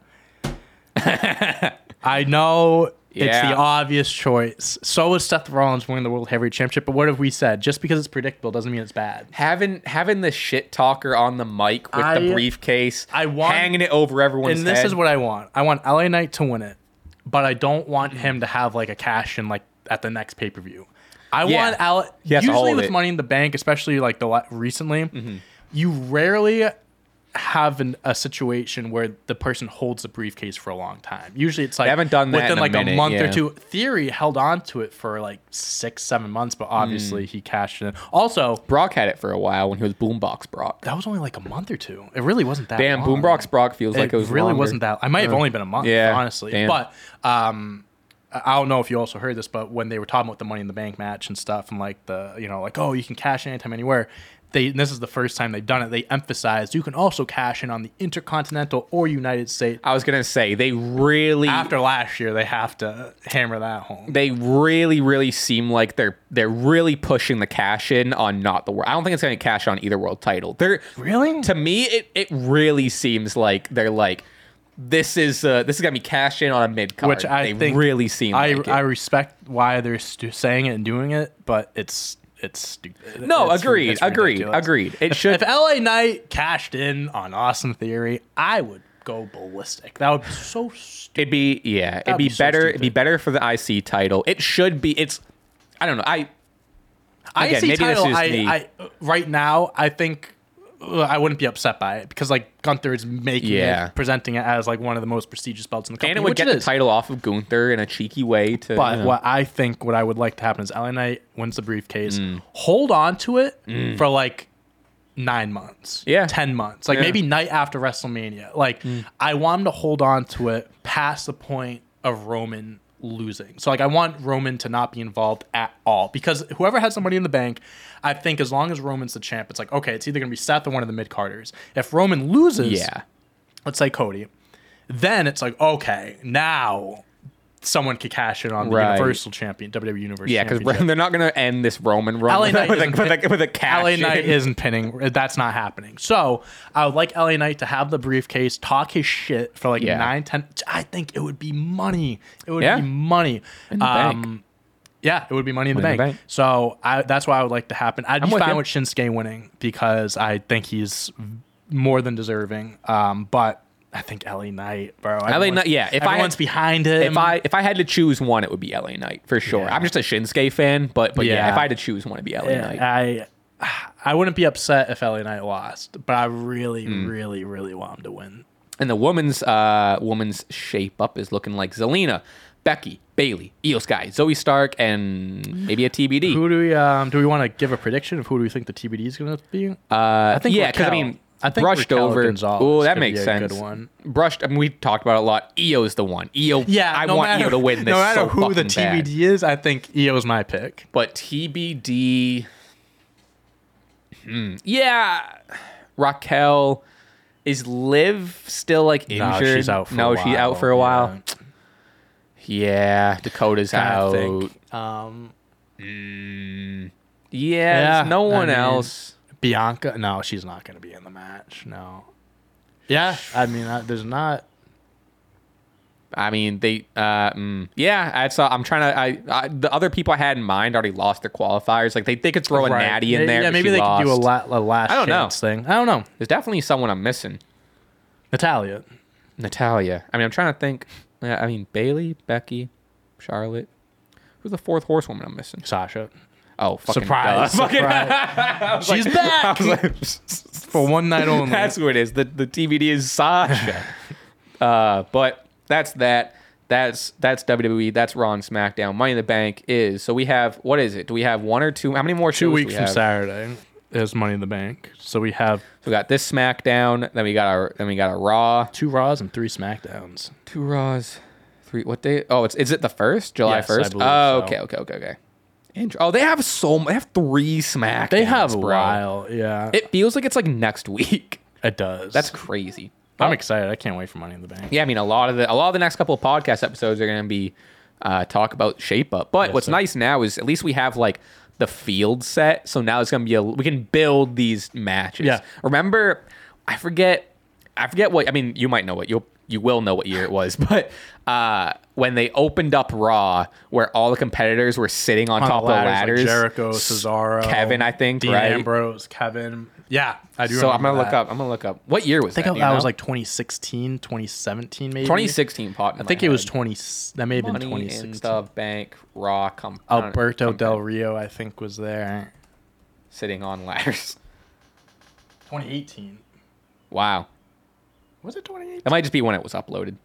I know it's the obvious choice. So is Seth Rollins winning the World Heavyweight Championship, but what have we said? Just because it's predictable doesn't mean it's bad. Having the shit talker on the mic with the briefcase, hanging it over everyone's head. And this is what I want. I want LA Knight to win it, but I don't want him to have like a cash in like at the next pay-per-view. I want LA... Usually with Money in the Bank, especially like recently, you rarely... have a situation where the person holds the briefcase for a long time. Usually it's like haven't done that within like a month or two. Theory held on to it for like 6-7 months, but obviously he cashed in. Also, Brock had it for a while when he was Boombox Brock. That was only like a month or two. It really wasn't that damn long. Boombox Brock feels like it was really longer. Wasn't that I might have only been a month honestly. Damn. But I don't know if you also heard this, but when they were talking about the Money in the Bank match and stuff and like the, you know, like, oh, you can cash in anytime, anywhere. This is the first time they've done it. They emphasized you can also cash in on the Intercontinental or United States. I was going to say, they really... After last year, they have to hammer that home. They really, really seem like they're really pushing the cash in on not the world. I don't think it's going to cash on either world title. Really? To me, it really seems like they're like, this is going to be cash in on a mid-card. Which I think really seem like it. I respect why they're saying it and doing it, but it's stupid. No, agreed. It should. If LA Knight cashed in on Austin Theory, I would go ballistic. That would be so stupid. It'd be better for the IC title. It should be. It's, I don't know. Right now, I think I wouldn't be upset by it because like Gunther is making it, presenting it as like one of the most prestigious belts in the company. And it would get the title off of Gunther in a cheeky way. What I would like to happen is LA Knight wins the briefcase, hold on to it for like 9 months, 10 months, like maybe night after WrestleMania. Like I want him to hold on to it past the point of Roman losing. So like I want Roman to not be involved at all, because whoever has the Money in the Bank, I think as long as Roman's the champ, it's like, okay, it's either gonna be Seth or one of the mid-carders. If Roman loses, let's say Cody, then it's like, okay, now someone could cash in on the Universal Champion, WWE Universal Championship. Because they're not gonna end this Roman run with a cash. LA Knight isn't pinning. That's not happening. So I would like LA Knight to have the briefcase, talk his shit for like 9-10. I think it would be money. It would be money. In the bank. Yeah, it would be Money in the Bank. So that's why I would like to happen. I'm fine with Shinsuke winning because I think he's more than deserving. But I think LA Knight, bro. LA Knight, if everyone's behind him. If I had to choose one, it would be LA Knight for sure. Yeah. I'm just a Shinsuke fan, but if I had to choose one, it'd be LA Knight. I wouldn't be upset if LA Knight lost, but I really, really, really want him to win. And the woman's shape up is looking like Zelina, Becky, Bailey, Iyo Sky, Zoe Stark, and maybe a TBD. Who do we want to give a prediction of who do we think the TBD is going to be? I think because I think brushed Raquel over. Oh, that makes sense. Good one. Brushed. I mean, we talked about it a lot. Io's the one. Iyo. Yeah. I want Iyo to win this. No matter who the TBD is, I think Io's my pick. But TBD. Yeah. Raquel. Is Liv still like injured? No, she's out for a while. Yeah. Dakota's out. There's no one else. Bianca? No, she's not going to be in the match. No. Yeah. I mean, there's not. I mean, they. I'm trying to. The other people I had in mind already lost their qualifiers. Like they could throw a Natty in there. Yeah, maybe they could do a last chance thing. I don't know. There's definitely someone I'm missing. Natalia. I mean, I'm trying to think. I mean, Bailey, Becky, Charlotte. Who's the fourth horsewoman I'm missing? Sasha. Oh, fucking surprise. She's back for one night only. That's who it is. The TBD is Sasha. But that's that. That's WWE. That's Raw and SmackDown. Money in the Bank is. So we have, what is it? Do we have one or two? How many more shows? 2 weeks from Saturday is Money in the Bank. So we have. So we got this SmackDown. Then we got a Raw. 2 Raws and 3 SmackDowns. 2 Raws, 3. What day? Oh, is it the 1st? July 1st. Okay. Oh, they have they have 3 SmackDowns. They have a while, yeah. It feels like it's like next week. It does. That's crazy. I'm excited. I can't wait for Money in the Bank. Yeah, I mean, a lot of the next couple of podcast episodes are going to be talk about shape up. But what's nice now is at least we have like the field set. So now it's going to be we can build these matches. Yeah. Remember, I forget what, I mean, you might know what you will know what year it was, but when they opened up Raw, where all the competitors were sitting on top of the ladders. Like Jericho, Cesaro, Kevin, I think, Dean right? Ambrose, Kevin. Yeah, I do remember. So I'm going to look up. What year was that? I think that was like 2016, 2017 maybe. 2016 popped in my head. I think it was 20. That may have been 2016. Money in the Bank, Raw. Alberto Del Rio, I think, was there. Sitting on ladders. 2018. Wow. Was it 2018? That might just be when it was uploaded.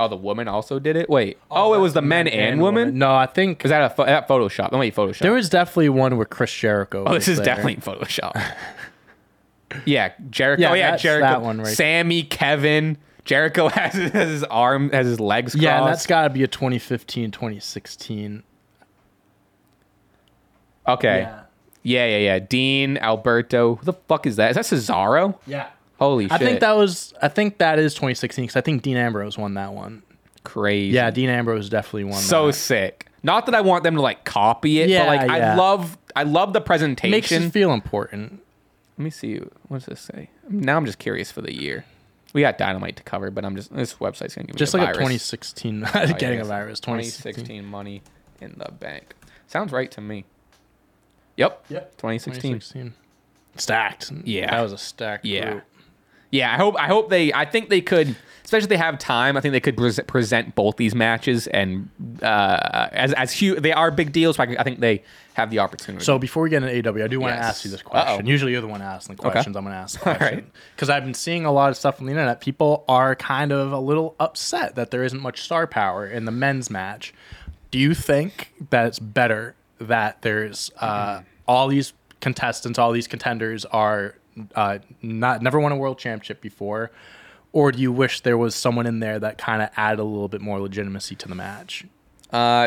Oh, the woman also did it? Wait. Oh, it was the men and women? No, I think... Is that Photoshop? That might be Photoshop. There was definitely one with Chris Jericho. Oh, this is definitely Photoshop. Yeah, Jericho. Yeah, oh, yeah, Jericho. That one right. Sammy, Kevin. Jericho has his legs crossed. Yeah, and that's got to be a 2015, 2016. Okay. Yeah. Dean, Alberto. Who the fuck is that? Is that Cesaro? Yeah. Holy shit. I think that is 2016 because I think Dean Ambrose won that one. Crazy. Yeah, Dean Ambrose definitely won that. So sick. Not that I want them to like copy it, but like I love the presentation. Makes you feel important. Let me see. What does this say? Now I'm just curious for the year. We got Dynamite to cover, but this website's going to give me just a virus. Just like a 2016. Getting a virus. 2016 Money in the Bank. Sounds right to me. Yep. 2016. Stacked. Yeah. That was a stacked group. Yeah, I hope they... I think they could... Especially if they have time, I think they could present both these matches. And as huge... They are big deals, so I think they have the opportunity. So before we get into AEW, I do want to ask you this question. Uh-oh. Usually you're the one asking the questions. Okay. I'm going to ask the question. Because I've been seeing a lot of stuff on the internet. People are kind of a little upset that there isn't much star power in the men's match. Do you think that it's better that there's all these contestants, all these contenders are... never won a world championship before, or do you wish there was someone in there that kind of added a little bit more legitimacy to the match?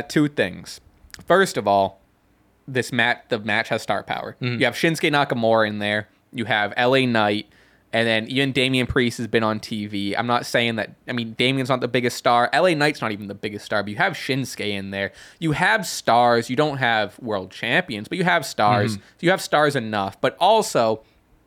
Two things. First of all, the match has star power. Mm-hmm. You have Shinsuke Nakamura in there. You have LA Knight, and then even Damian Priest has been on TV. I'm not saying that. I mean, Damian's not the biggest star. LA Knight's not even the biggest star. But you have Shinsuke in there. You have stars. You don't have world champions, but you have stars. Mm-hmm. So you have stars enough, but also.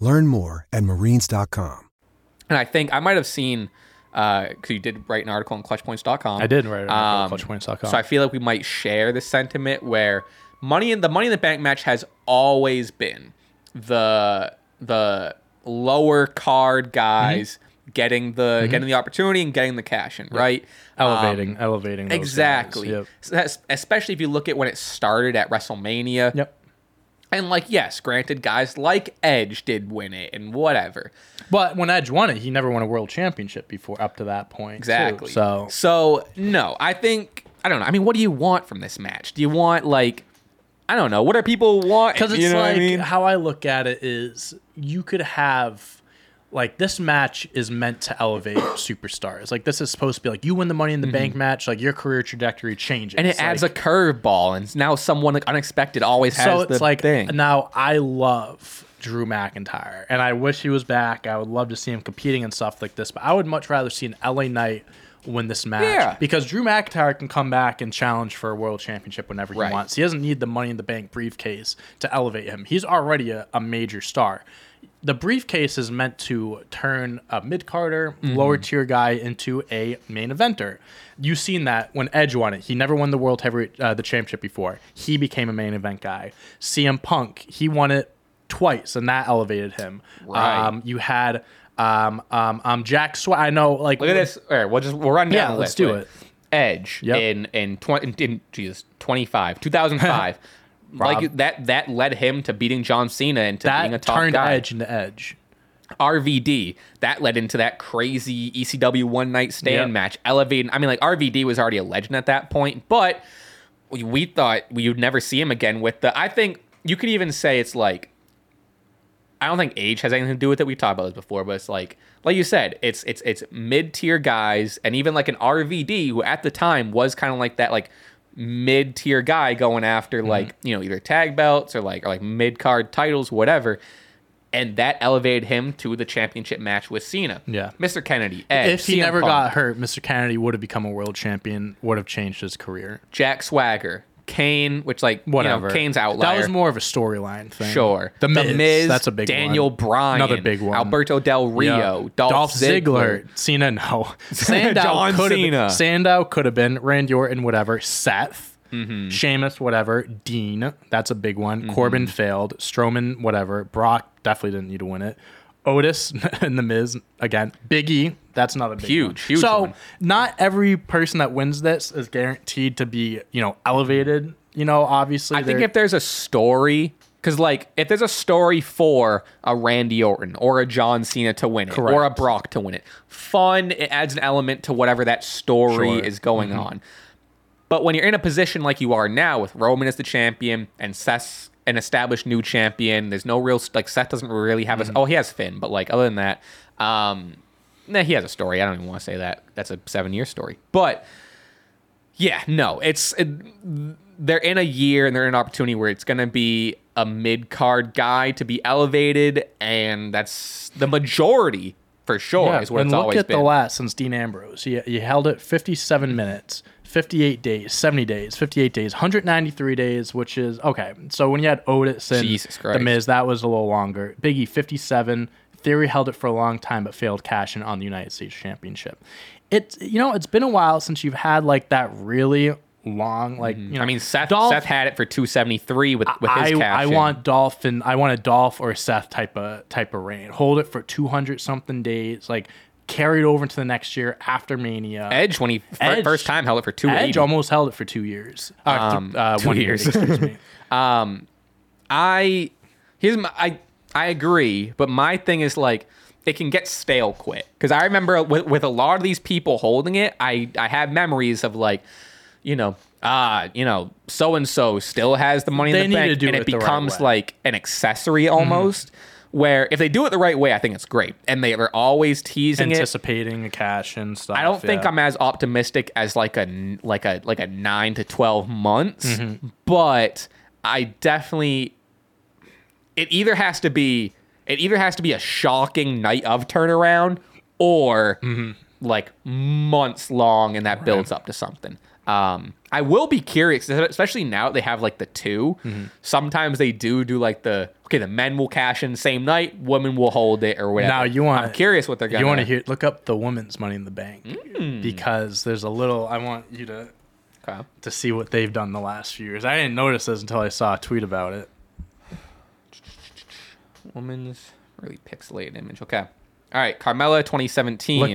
Learn more at marines.com. And I think I might have seen, because you did write an article on clutchpoints.com. I did write an article on clutchpoints.com. So I feel like we might share the sentiment where the Money in the Bank match has always been the lower card guys getting the opportunity and getting the cash in, right? Elevating those exactly. Yep. So that's, especially if you look at when it started at WrestleMania. Yep. And, like, yes, granted, guys like Edge did win it and whatever. But when Edge won it, he never won a world championship before up to that point. Exactly. Too, so, no, I think, I don't know. I mean, what do you want from this match? Do you want, like, I don't know. What do people want? Because it's, you know, like, what I mean? How I look at it is you could have, like, this match is meant to elevate superstars. Like, this is supposed to be, like, you win the Money in the Bank match, like, your career trajectory changes. And it adds a curveball, and now someone like, unexpected always has so it's the like, thing. Now, I love Drew McIntyre, and I wish he was back. I would love to see him competing and stuff like this, but I would much rather see an LA Knight win this match. Yeah. Because Drew McIntyre can come back and challenge for a world championship whenever he wants. He doesn't need the Money in the Bank briefcase to elevate him. He's already a major star. The briefcase is meant to turn a mid-carder, lower-tier guy into a main eventer. You've seen that when Edge won it. He never won the World Heavyweight the championship before. He became a main event guy. CM Punk, he won it twice, and that elevated him. Right. You had Jack Swagger. I know, like... Look at this. All right, we'll run down the list. Yeah, let's do it. Edge in 2005. Rob. Like that led him to beating John Cena and to being a top guy. That turned Edge into Edge. RVD, that led into that crazy ECW one-night stand match. Elevating. I mean, like, RVD was already a legend at that point, but we thought we would never see him again with the... I think you could even say it's like, I don't think age has anything to do with it. We've talked about this before, but it's like you said, it's mid-tier guys, and even like an RVD, who at the time was kind of like that, like mid-tier guy going after like, you know, either tag belts or like mid-card titles, whatever. And that elevated him to the championship match with Cena. Yeah. Mr. Kennedy. Edge, if he never got hurt, Mr. Kennedy would have become a world champion, would have changed his career. Jack Swagger. Kane, which like, whatever. You know, Kane's outlier. That was more of a storyline thing. Sure. The Miz. That's a big Daniel one. Daniel Bryan. Another big one. Alberto Del Rio. Yeah. Dolph Ziggler. Cena, no. Sandow could have been. Randy Orton, whatever. Seth. Mm-hmm. Sheamus, whatever. Dean, that's a big one. Mm-hmm. Corbin failed. Strowman, whatever. Brock definitely didn't need to win it. Otis and The Miz, again. Big E, that's not a big huge, one. Huge. So one. Not every person that wins this is guaranteed to be, you know, elevated. You know, obviously. I think if there's a story, because like if there's a story for a Randy Orton or a John Cena to win it, correct, or a Brock to win it, fun, it adds an element to whatever that story sure. is going mm-hmm. on. But when you're in a position like you are now, with Roman as the champion and Seth's an established new champion, there's no real like Seth doesn't really have mm-hmm. He has Finn, but like other than that, he has a story. I don't even want to say that. That's a 7-year story. But yeah, no, they're in a year and they're in an opportunity where it's gonna be a mid-card guy to be elevated, and that's the majority for sure is what it's always been. And look at the last since Dean Ambrose, he held it 57 minutes. 58 days, 70 days, 58 days, 193 days, which is okay. So when you had Otis and The Miz, that was a little longer. Big E, 57. Theory held it for a long time, but failed cashing on the United States Championship. It's been a while since you've had like that really long, like, you know, I mean, Seth had it for 273 with his cash. I want a Dolph or Seth type of reign. Hold it for 200 something days, like. Carried over into the next year after Mania. Edge, when he first time held it for 2 years. Edge almost held it for 2 years. 1 year, excuse me. I agree, but my thing is like it can get stale quick, because I remember with a lot of these people holding it, I have memories of like, you know, so and so still has the money in the bank, and it becomes right like an accessory almost. Mm-hmm. Where if they do it the right way, I think it's great. And they are always teasing anticipating a cash and stuff. I don't think I'm as optimistic as like a 9 to 12 months, mm-hmm. but I definitely it either has to be a shocking night of turnaround or mm-hmm. like months long, and that right. builds up to something. I will be curious, especially now they have like the two. Mm-hmm. Sometimes they do like the men will cash in same night, women will hold it or whatever. Now I'm curious what they're going to do. You want to look up the women's Money in the Bank because there's a little, I want you to see what they've done the last few years. I didn't notice this until I saw a tweet about it. Women's really pixelated image. Okay. All right, Carmella 2017.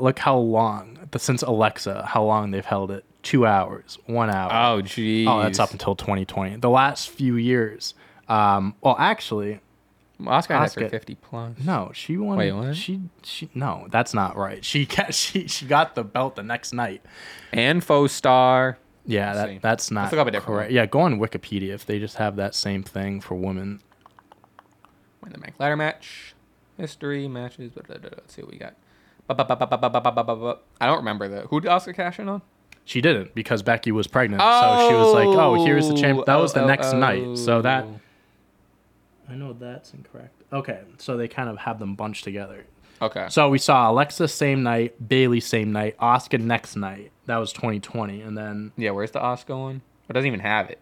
Look how long, since Alexa, how long they've held it. 2 hours, 1 hour. Oh, geez. Oh, that's up until 2020. The last few years. Asuka had her 50 plus. No, she won. Wait, what? She no, that's not right. She got the belt the next night. And faux star. Yeah, that's not correct. Yeah, go on Wikipedia if they just have that same thing for women. Win the Bank ladder match, history matches. Let's see what we got. I don't remember that. Who did Asuka cash in on? She didn't, because Becky was pregnant, so she was like, "Oh, here's the champ." That was the next night, so that I know that's incorrect. Okay, so they kind of have them bunched together. Okay. So we saw Alexa same night, Bailey same night, Asuka next night. That was 2020, and then where's the Asuka one? It doesn't even have it.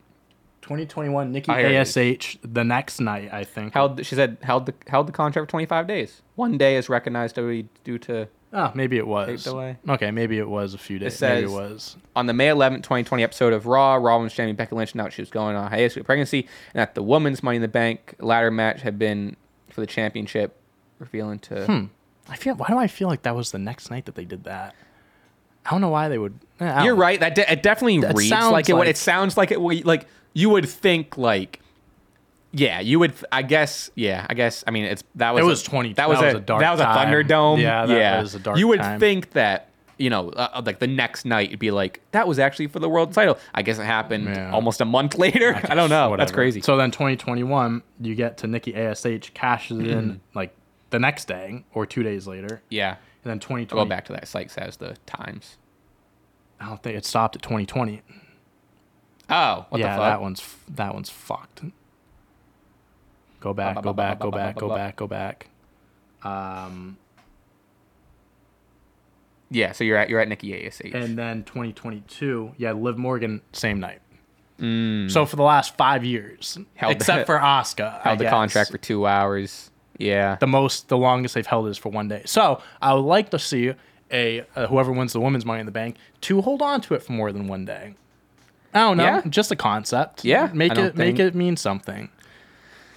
2021, Nikki ASH the next night, I think. She said held the contract for 25 days. 1 day is recognized due to. Oh, maybe it was. Delay. Okay, maybe it was a few days. It says, maybe it was. On the May 11th, 2020 episode of Raw, Rollins champion Becky Lynch announced she was going on hiatus with pregnancy, and that the women's Money in the Bank ladder match had been for the championship, revealing to... Why do I feel like that was the next night that they did that? I don't know why they would... You're right. It definitely reads like it. It sounds like it. Like you would think like... Yeah, you would. I guess. I mean, it's that was. It was 20. That was a dark. That was a Thunderdome. Yeah, that was a dark. You would think that you know, like the next night, it'd be like, that was actually for the world title. I guess it happened almost a month later. I don't know. Whatever. That's crazy. So then 2021, you get to Nikki ASH cashes in like the next day or 2 days later. Yeah. And then 2020. I'll go back to that. Sykes has the times. I don't think it stopped at 2020. Oh, what the fuck? That one's fucked. Go back, go back, go back, go back, go back. Yeah, so you're at Nikki ASH. And then 2022, yeah, Liv Morgan, same night. Mm. So for the last 5 years, except for Asuka, held the contract for 2 hours. Yeah, the longest they've held is for 1 day. So I would like to see whoever wins the Women's Money in the Bank to hold on to it for more than 1 day. I don't know, just a concept. Yeah, make it mean something.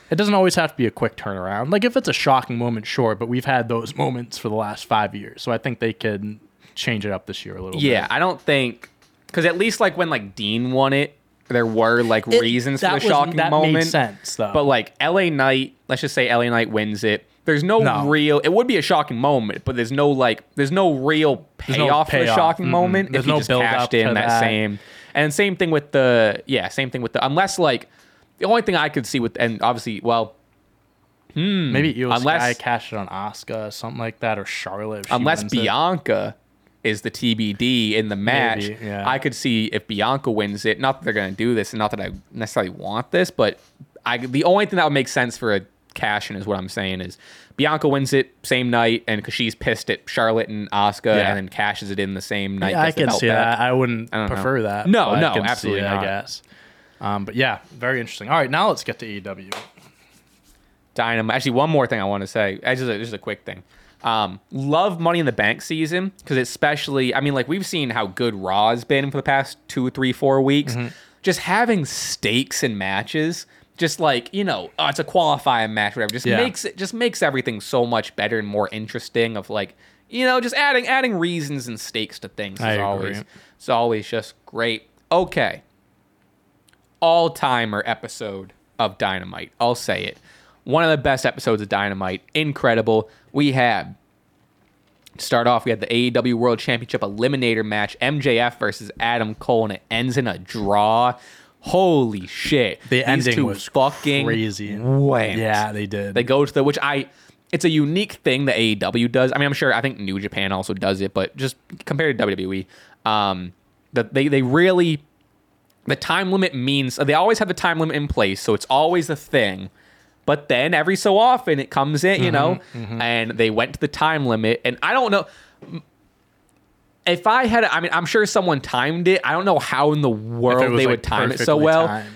It doesn't always have to be a quick turnaround. Like, if it's a shocking moment, sure, but we've had those moments for the last 5 years. So I think they could change it up this year a little bit. Yeah, I don't think... Because at least, like, when, like, Dean won it, there were, like, reasons for the shocking moment. That made sense, though. But, like, LA Knight... Let's just say LA Knight wins it. There's no real... It would be a shocking moment, but there's no, like... There's no real payoff for the shocking moment. There's if no he just cashed in that same... And same thing with the... Yeah, same thing with the... Unless, like... The only thing I could see with, and obviously, well, maybe Iyo Sky cashed it on Asuka, something like that, or Charlotte. Unless Bianca is the TBD in the match, maybe, yeah. I could see if Bianca wins it. Not that they're going to do this, and not that I necessarily want this, but the only thing that would make sense for a cash in is what I'm saying is Bianca wins it same night, and because she's pissed at Charlotte and Asuka, and then cashes it in the same night. Yeah, I can see that. I wouldn't prefer that. No, absolutely not. I guess. But yeah, very interesting. All right, now let's get to AEW. Dynamite. Actually, one more thing I want to say. Just a quick thing. Love Money in the Bank season because especially, I mean, like we've seen how good Raw has been for the past 2, 3, 4 weeks. Mm-hmm. Just having stakes in matches, just like, you know, it's a qualifying match, whatever. Just makes everything so much better and more interesting. Of like, you know, just adding reasons and stakes to things. It's always just great. Okay. All-timer episode of Dynamite. I'll say it. One of the best episodes of Dynamite. Incredible. We had, to start off, we had the AEW World Championship Eliminator match, MJF versus Adam Cole, and it ends in a draw. Holy shit. These ending two was fucking crazy. Went. Yeah, they did. They go to the, it's a unique thing that AEW does. I mean, I think New Japan also does it, but just compared to WWE, that they really... The time limit means... They always have the time limit in place, so it's always a thing. But then, every so often, it comes in, you know? Mm-hmm. And they went to the time limit. And I don't know... If I had... I mean, I'm sure someone timed it. I don't know how in the world they would time it so well. Timed.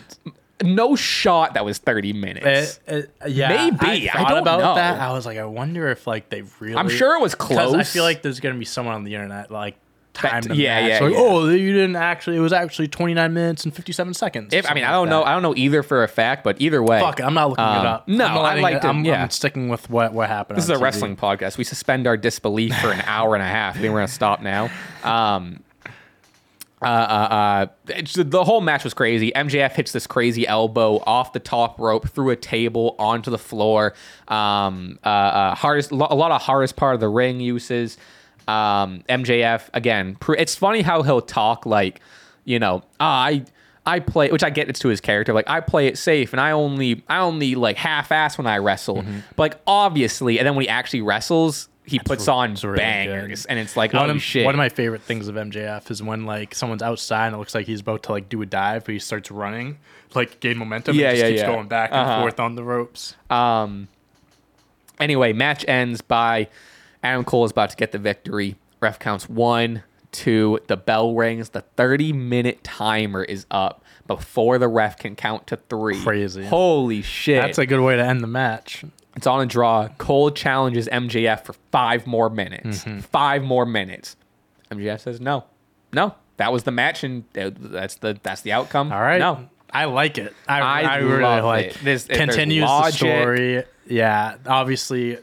No shot that was 30 minutes. Maybe. I don't know. I was like, I wonder if, like, they really... I'm sure it was close. I feel like there's going to be someone on the internet, like... Time match. Oh, you didn't actually. It was actually 29 minutes and 57 seconds. I don't know. I don't know either for a fact, but either way, fuck. I'm not looking it up. No, I'm sticking with what happened. This is a TV. Wrestling podcast. We suspend our disbelief for an hour and a half. I think we're gonna stop now. The whole match was crazy. MJF hits this crazy elbow off the top rope through a table onto the floor. A lot of hardest part of the ring uses. MJF again. It's funny how he'll talk like, you know, I play, which I get it's to his character. Like I play it safe, and I only like half-ass when I wrestle. Mm-hmm. But like obviously, and then when he actually wrestles, he puts on bangers, and it's like shit. One of my favorite things of MJF is when like someone's outside and it looks like he's about to like do a dive, but he starts running, like gain momentum, and just keeps going back and forth on the ropes. Anyway, match ends by. Adam Cole is about to get the victory. Ref counts 1, 2. The bell rings. The 30-minute timer is up before the ref can count to 3. Crazy. Holy shit. That's a good way to end the match. It's on a draw. Cole challenges MJF for 5 more minutes. Mm-hmm. 5 more minutes. MJF says no. No. That was the match, and that's the outcome. All right. No. I like it. I really like it. This continues the story. Yeah, obviously,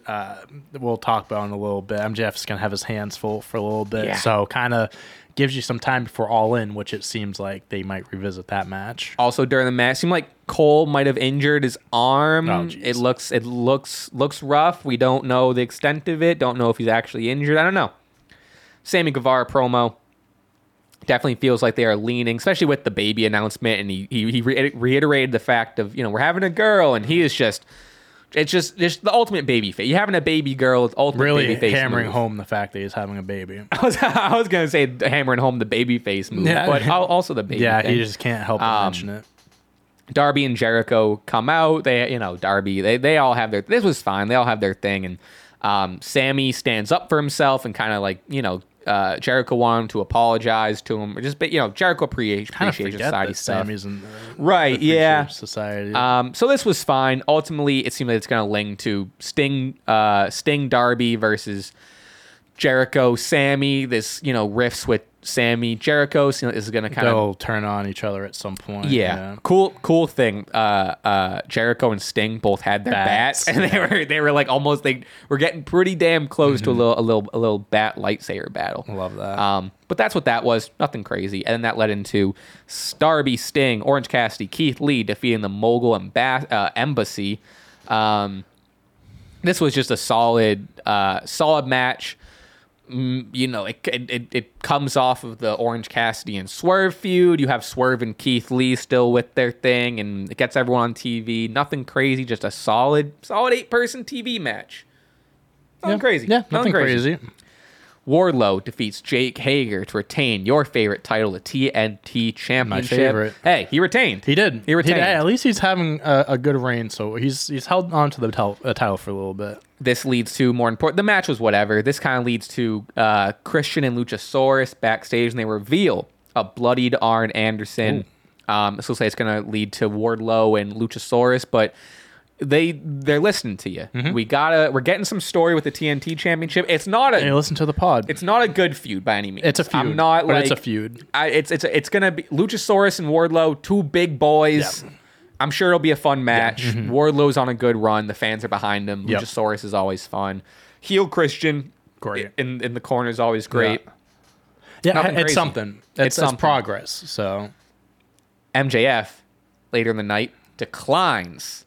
we'll talk about it in a little bit. MJF's going to have his hands full for a little bit. Yeah. So kind of gives you some time before All In, which it seems like they might revisit that match. Also, during the match, it seemed like Cole might have injured his arm. Oh, it looks rough. We don't know the extent of it. Don't know if he's actually injured. I don't know. Sammy Guevara promo. Definitely feels like they are leaning, especially with the baby announcement, and he reiterated the fact of, you know, we're having a girl, and he is just, it's just the ultimate baby face. You're having a baby girl, it's ultimate really baby face hammering move. Home the fact that he's having a baby. I was gonna say hammering home the baby face move, yeah, but also the baby. Yeah, thing. You just can't help but mention it. Darby and Jericho come out. They, you know, Darby, they all have their. This was fine. They all have their thing, and Sammy stands up for himself and kind of like, you know. Jericho wanted him to apologize to him, or just, but, you know, Jericho appreciation society stuff. Sammy's in the, right? Yeah. Society. So this was fine. Ultimately, it seemed like it's going to link to Sting Darby versus Jericho Sammy. This, you know, riffs with Sammy Jericho. So, you know, this is going to kind of they'll turn on each other at some point. Yeah. You know? Cool thing. Jericho and Sting both had their bats, and they were like almost they were getting pretty damn close to a little bat lightsaber battle. Love that. But that's what that was. Nothing crazy. And then that led into Starby Sting, Orange Cassidy, Keith Lee defeating the Mogul Embassy. This was just a solid match. You know, it comes off of the Orange Cassidy and Swerve feud. You have Swerve and Keith Lee still with their thing, and it gets everyone on TV. Nothing crazy, just a solid 8-person TV match. Nothing crazy. Yeah, nothing crazy. Wardlow defeats Jake Hager to retain your favorite title, the TNT Championship. My favorite. Hey, he retained. He retained. At least he's having a good reign, so he's held on to the title for a little bit. This leads to more important. The match was whatever. This kind of leads to Christian and Luchasaurus backstage, and they reveal a bloodied Arn Anderson. So say it's going to lead to Wardlow and Luchasaurus, but they're listening to you. Mm-hmm. We're getting some story with the TNT Championship. It's not a. They listen to the pod. It's not a good feud by any means. It's a feud. I'm not but like it's a feud. It's going to be Luchasaurus and Wardlow, two big boys. Yep. I'm sure it'll be a fun match. Yeah. Mm-hmm. Wardlow's on a good run. The fans are behind him. Yep. Luchasaurus is always fun. Heel Christian, great in the corner is always great. Yeah, it's something. It's progress. So, MJF later in the night declines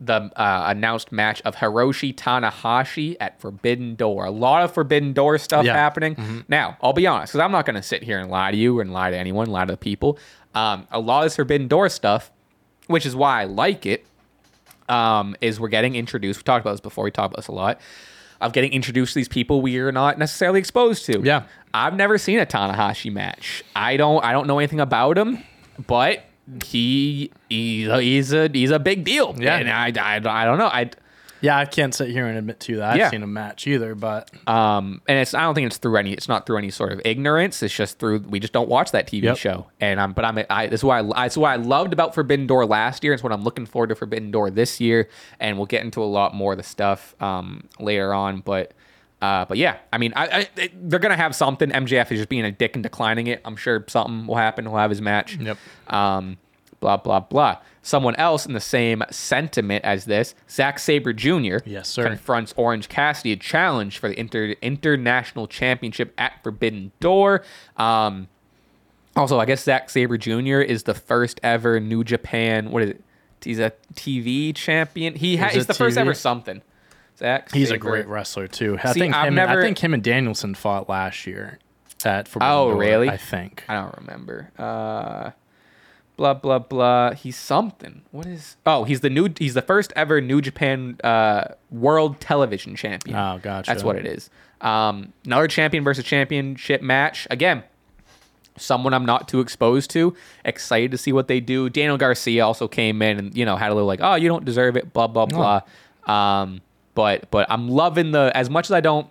the announced match of Hiroshi Tanahashi at Forbidden Door. A lot of Forbidden Door stuff happening. Mm-hmm. Now, I'll be honest, because I'm not going to sit here and lie to you and lie to anyone, lie to the people. A lot of this Forbidden Door stuff, which is why I like it, is we're getting introduced. We talked about this before. We talked about this a lot. Of getting introduced to these people we are not necessarily exposed to. Yeah. I've never seen a Tanahashi match. I don't know anything about him, but he's a big deal. Yeah. And I don't know. I can't sit here and admit to that. I've seen a match either, but and I don't think it's not through any sort of ignorance. It's just through we just don't watch that TV show. And this is why I loved about Forbidden Door last year. It's what I'm looking forward to Forbidden Door this year, and we'll get into a lot more of the stuff later on. But yeah, I mean, they're gonna have something. MJF is just being a dick and declining it. I'm sure something will happen. He'll have his match. Yep. Blah, blah, blah. Someone else in the same sentiment as this, Zack Sabre Jr. Yes, sir. Confronts Orange Cassidy, a challenge for the International Championship at Forbidden Door. Also, I guess Zack Sabre Jr. is the first ever New Japan, what is it? He's a TV champion. He's the first ever something. Zack Sabre. He's a great wrestler, too. I think him and Danielson fought last year at Forbidden Door. Oh, really? I think. I don't remember. Blah blah blah. He's something. What is? Oh, he's the first ever New Japan World Television Champion. Oh, gotcha. That's what it is. Another champion versus championship match again. Someone I'm not too exposed to. Excited to see what they do. Daniel Garcia also came in and, you know, had a little like, oh, you don't deserve it. Blah blah blah. Oh. But I'm loving as much as I don't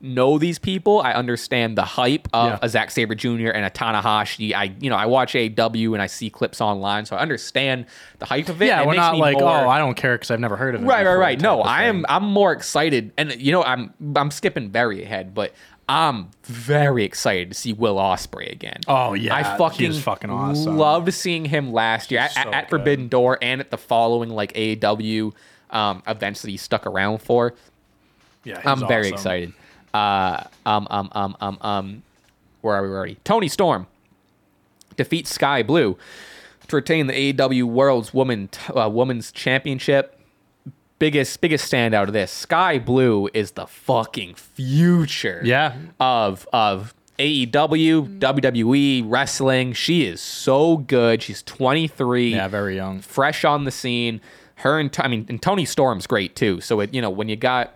know these people, I understand the hype of a Zack Sabre Jr. and a Tanahashi. I watch AEW and I see clips online, so I understand the hype of it. Yeah, we're not like, I don't care because I've never heard of it. Right. No, I'm more excited, and you know, I'm skipping very ahead, but I'm very excited to see Will Ospreay again. Oh yeah, he was fucking awesome. Loved seeing him last year at Forbidden Door and at the following like AEW events that he stuck around for. Yeah, I'm awesome. Very excited. Where are we already? Toni Storm defeats Sky Blue to retain the AEW World's Women's Championship. biggest standout of this, Sky Blue is the fucking future. Yeah. Of AEW, WWE, wrestling. She is so good. She's 23. Yeah, very young. Fresh on the scene. Her and and Toni Storm's great too. So it, you know, when you got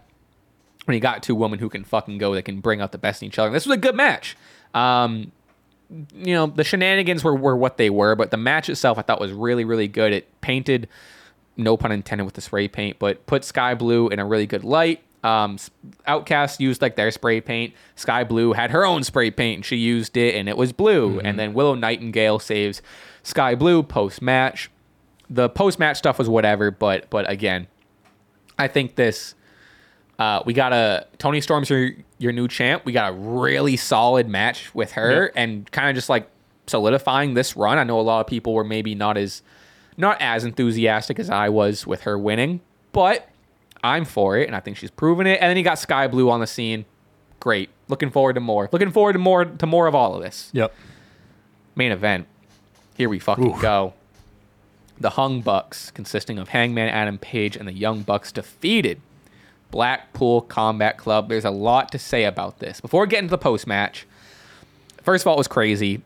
two women who can fucking go, that can bring out the best in each other. This was a good match. You know, the shenanigans were what they were, but the match itself I thought was really, really good. It painted, no pun intended with the spray paint, but put Sky Blue in a really good light. Outcast used like their spray paint. Sky Blue had her own spray paint and she used it and it was blue. Mm-hmm. And then Willow Nightingale saves Sky Blue post-match. The post-match stuff was whatever, but again, I think this... Toni Storm's your new champ. We got a really solid match with her, yep, and kind of just like solidifying this run. I know a lot of people were maybe not as enthusiastic as I was with her winning, but I'm for it, and I think she's proven it. And then you got Sky Blue on the scene. Great. Looking forward to more. Looking forward to more of all of this. Yep. Main event. Here we fucking go. The Hung Bucks, consisting of Hangman Adam Page and the Young Bucks, defeated Blackpool Combat Club. There's a lot to say about this. Before we get into the post-match, first of all, it was crazy.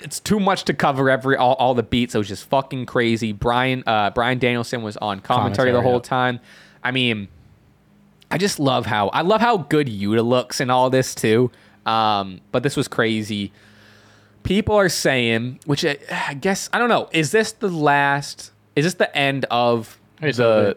It's too much to cover all the beats. It was just fucking crazy. Brian Danielson was on commentary the whole time. I mean, I love how good Yuta looks in all this too. But this was crazy. People are saying, which I guess, I don't know, is this the end of the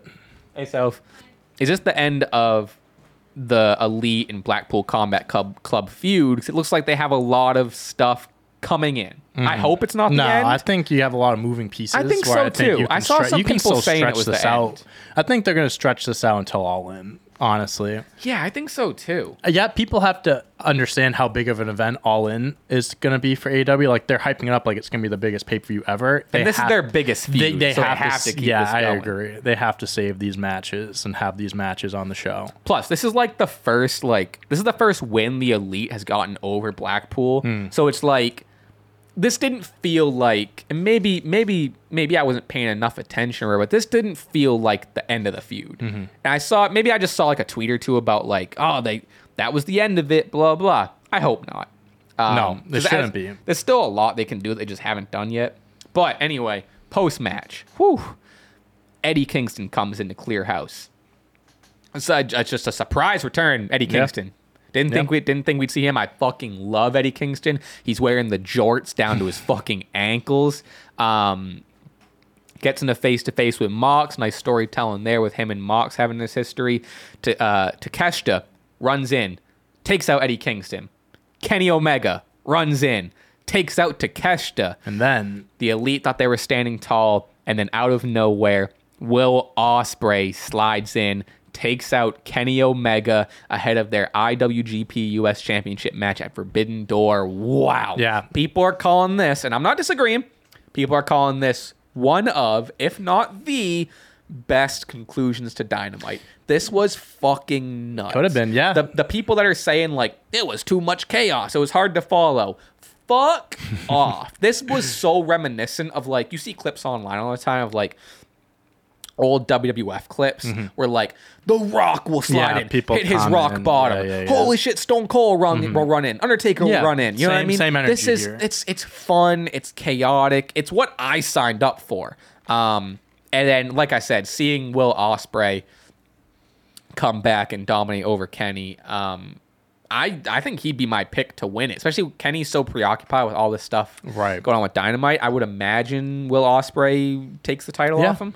Elite and Blackpool Combat Club feud? Because it looks like they have a lot of stuff coming in. Mm. I hope it's not the end. No, I think you have a lot of moving pieces. I think so, too. I saw some people saying it was the end. I think they're going to stretch this out until All In, honestly. Yeah, I think so, too. Yeah, people have to understand how big of an event All In is going to be for AEW. Like, they're hyping it up like it's going to be the biggest pay-per-view ever. And this is their biggest feud. They have to keep this going. Yeah, I agree. They have to save these matches and have these matches on the show. Plus, this is like the first win the Elite has gotten over Blackpool. Mm. So it's like, this didn't feel like, and maybe I wasn't paying enough attention, but this didn't feel like the end of the feud. Mm-hmm. And I just saw like a tweet or two about like, oh, that was the end of it, blah, blah. I hope not. No, it shouldn't be. There's still a lot they can do that they just haven't done yet. But anyway, post-match, Eddie Kingston comes in to clear house. It's just a surprise return, Eddie Kingston. Yeah. Didn't think we'd see him. I fucking love Eddie Kingston. He's wearing the jorts down to his fucking ankles. Gets in a face-to-face with Mox. Nice storytelling there with him and Mox having this history. Takeshita runs in, takes out Eddie Kingston. Kenny Omega runs in, takes out Takeshita. And then the Elite thought they were standing tall, and then out of nowhere, Will Ospreay slides in, takes out Kenny Omega ahead of their IWGP US Championship match at Forbidden Door. Wow. Yeah. People are calling this, and I'm not disagreeing, people are calling this one of, if not the best conclusions to Dynamite. This was fucking nuts. Could have been, yeah. The people that are saying, like, it was too much chaos, it was hard to follow. Fuck off. This was so reminiscent of, like, you see clips online all the time of, like, old WWF clips, mm-hmm, where like The Rock will slide in, hit his rock bottom. Yeah. Holy shit, Stone Cold will run in, Undertaker will run in. You know what I mean? Same energy. This is here. It's fun, it's chaotic, it's what I signed up for. And then, like I said, seeing Will Ospreay come back and dominate over Kenny, I think he'd be my pick to win it, especially Kenny's so preoccupied with all this stuff going on with Dynamite. I would imagine Will Ospreay takes the title off him.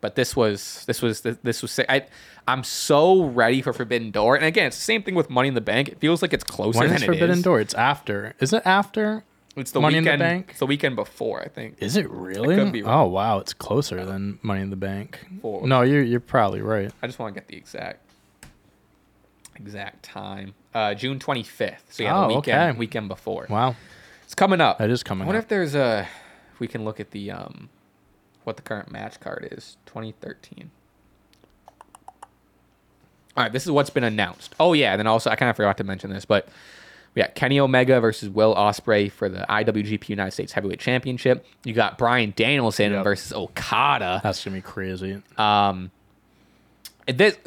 But this was sick. I'm so ready for Forbidden Door. And again, it's the same thing with Money in the Bank. It feels like it's closer than it is. When is Forbidden Door? It's after. Is it after? It's the Money in the Bank. It's the weekend before, I think. Is it really? It could be right. Oh wow, it's closer than Money in the Bank. Four. No, you're probably right. I just want to get the exact time. June 25th. So yeah, the weekend before. Wow. It's coming up. It is coming up. I wonder if there's if we can look at the what the current match card is, 2013. All right, this is what's been announced. Oh, yeah, and then also, I kind of forgot to mention this, but we got Kenny Omega versus Will Ospreay for the IWGP United States Heavyweight Championship. You got Bryan Danielson versus Okada. That's going to be crazy. This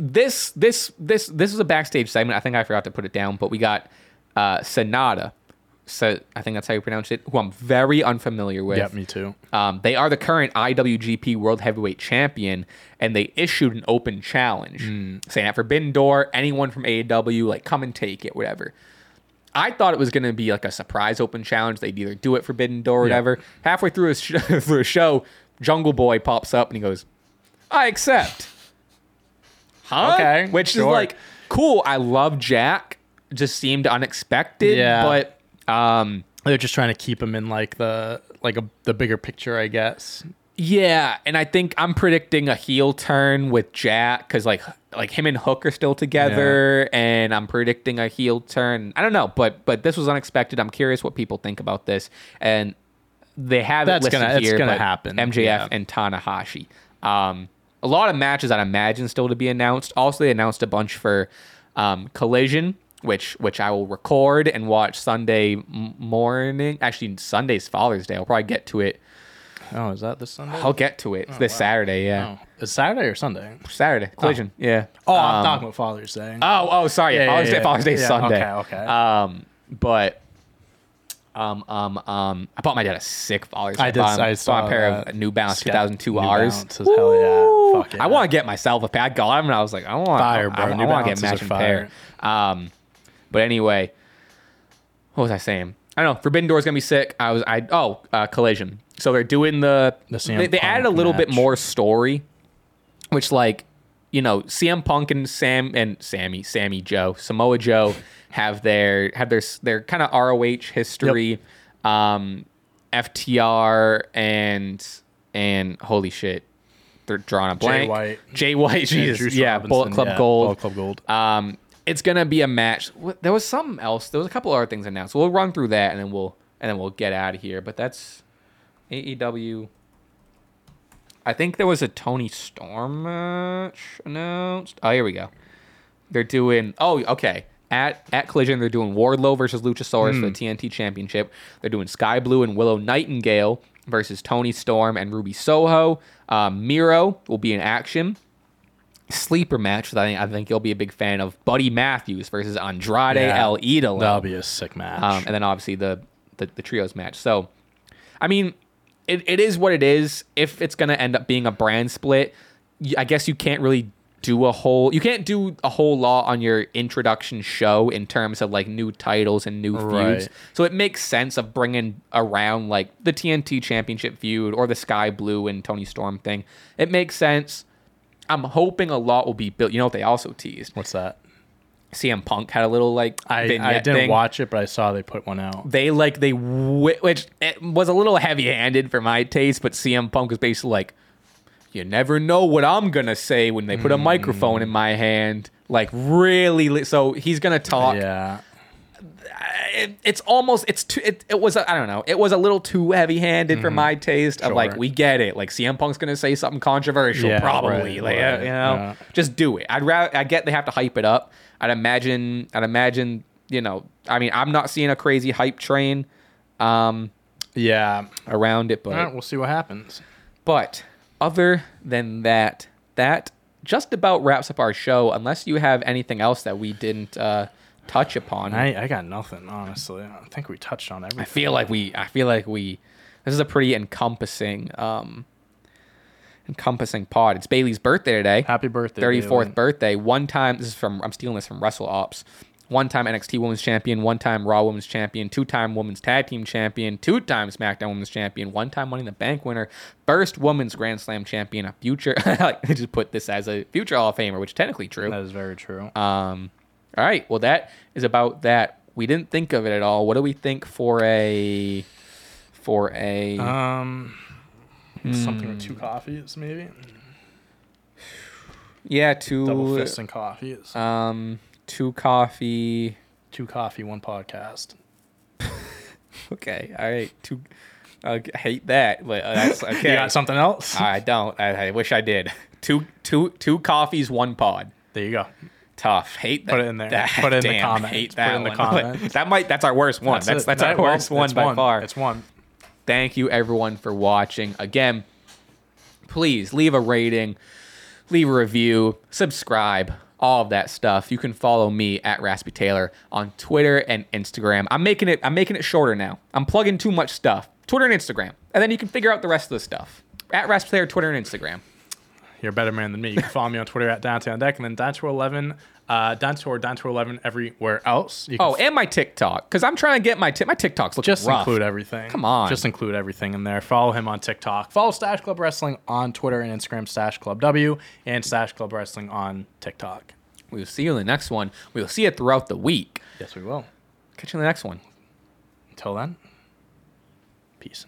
is a backstage segment. I think I forgot to put it down, but we got Sonata. So I think that's how you pronounce it. Who I'm very unfamiliar with. Yeah, me too. They are the current IWGP World Heavyweight Champion, and they issued an open challenge saying at Forbidden Door, anyone from AEW, like, come and take it, whatever. I thought it was going to be like a surprise open challenge. They'd either do it Forbidden Door or whatever. Halfway through a show, Jungle Boy pops up and he goes, "I accept." Huh? Okay, which is like cool. I love Jack. Just seemed unexpected, but they're just trying to keep him in the bigger picture, I guess. Yeah, and I think I'm predicting a heel turn with Jack because like him and Hook are still together, and I'm predicting a heel turn. I don't know, but this was unexpected. I'm curious what people think about this, and they have it listed here. That's gonna happen. MJF and Tanahashi. A lot of matches I'd imagine still to be announced. Also, they announced a bunch for Collision, which I will record and watch Sunday morning. Actually, Sunday's Father's Day. I'll probably get to it. Oh, is that this Sunday? I'll get to it. This Saturday, yeah. Oh. It's Saturday or Sunday? Saturday. Collision, yeah. Oh, I'm talking about Father's Day. Oh, sorry. Yeah, Father's Day is Sunday. Okay. I bought my dad a sick Father's Day. I saw a pair of New Balance 2002 R's. Hell yeah. Fuck yeah. I want to get myself a pair. I got them and I was like, I want to get matching pair. But anyway, what was I saying? I don't know. Forbidden Door is gonna be sick. Collision. So they're doing the CM Punk added a little bit more story, which CM Punk and Samoa Joe have their kind of ROH history, FTR and holy shit, they're drawing a blank. Jay White, Jesus, yeah, Bullet Club Gold. It's gonna be a match. There was something else. There was a couple other things announced. We'll run through that and then we'll get out of here. But that's AEW. I think there was a Tony Storm match announced. Oh, here we go. They're doing... Oh, okay. At Collision, they're doing Wardlow versus Luchasaurus for the TNT Championship. They're doing Sky Blue and Willow Nightingale versus Tony Storm and Ruby Soho. Miro will be in action. Sleeper match that I think you'll be a big fan of. Buddy Matthews versus Andrade El Idolo. That'll be a sick match. And then, obviously, the trios match. So, I mean... It is what it is. If it's going to end up being a brand split, I guess you can't really do a whole lot on your introduction show in terms of like new titles and new feuds. So it makes sense of bringing around like the TNT Championship feud or the Sky Blue and Tony Storm thing. It makes sense. I'm hoping a lot will be built. You know what they also teased? What's that? CM Punk had a little I didn't watch it, but I saw they put one out. Which it was a little heavy-handed for my taste, but CM Punk was basically like, you never know what I'm gonna say when they put a microphone in my hand. Like, really, so he's gonna talk. Yeah, it was a little too heavy-handed for my taste. Sure. Of like, we get it, like CM Punk's gonna say something controversial, probably, just do it. I get they have to hype it up. I'd imagine, I mean, I'm not seeing a crazy hype train around it, but all right, we'll see what happens. But other than that just about wraps up our show, unless you have anything else that we didn't touch upon. I got nothing, honestly. I think we touched on everything. I feel like this is a pretty encompassing pod. It's Bailey's birthday today. Happy birthday, 34th birthday. I'm stealing this from Wrestle Ops. One-time NXT Women's Champion, one-time Raw Women's Champion, two-time Women's Tag Team Champion, two-time SmackDown Women's Champion, one-time Money in the Bank winner, first Women's Grand Slam Champion, a future... I just put this as a future Hall of Famer, which is technically true. That is very true. All right. Well, that is about that. We didn't think of it at all. What do we think for a... Something with two coffees, maybe. Yeah, two double fists and coffees. Two coffee, one podcast. Okay, all right. Two. I hate that, but that's okay. You got something else? I don't. I wish I did. Two coffees, one pod. There you go. Tough. Hate that. Put it in there. Put it in the comments. Hate that. Put it in the comments. That's our worst one. That's our worst one by far. It's one. Thank you, everyone, for watching. Again, please leave a rating. leave a review, subscribe, all of that stuff. You can follow me at Raspy Taylor on Twitter and Instagram. I'm making it shorter now. I'm plugging too much stuff. Twitter and Instagram. And then you can figure out the rest of the stuff. At Raspy Taylor, Twitter and Instagram. You're a better man than me. You can follow me on Twitter at Downtown Deck and then Downtour11, Downtour11 everywhere else. You can and my TikTok, because I'm trying to get my TikTok's looking rough. Include everything. Come on, just include everything in there. Follow him on TikTok. Follow Stash Club Wrestling on Twitter and Instagram, Stash Club W, and Stash Club Wrestling on TikTok. We will see you in the next one. We will see it throughout the week. Yes, we will. Catch you in the next one. Until then, peace.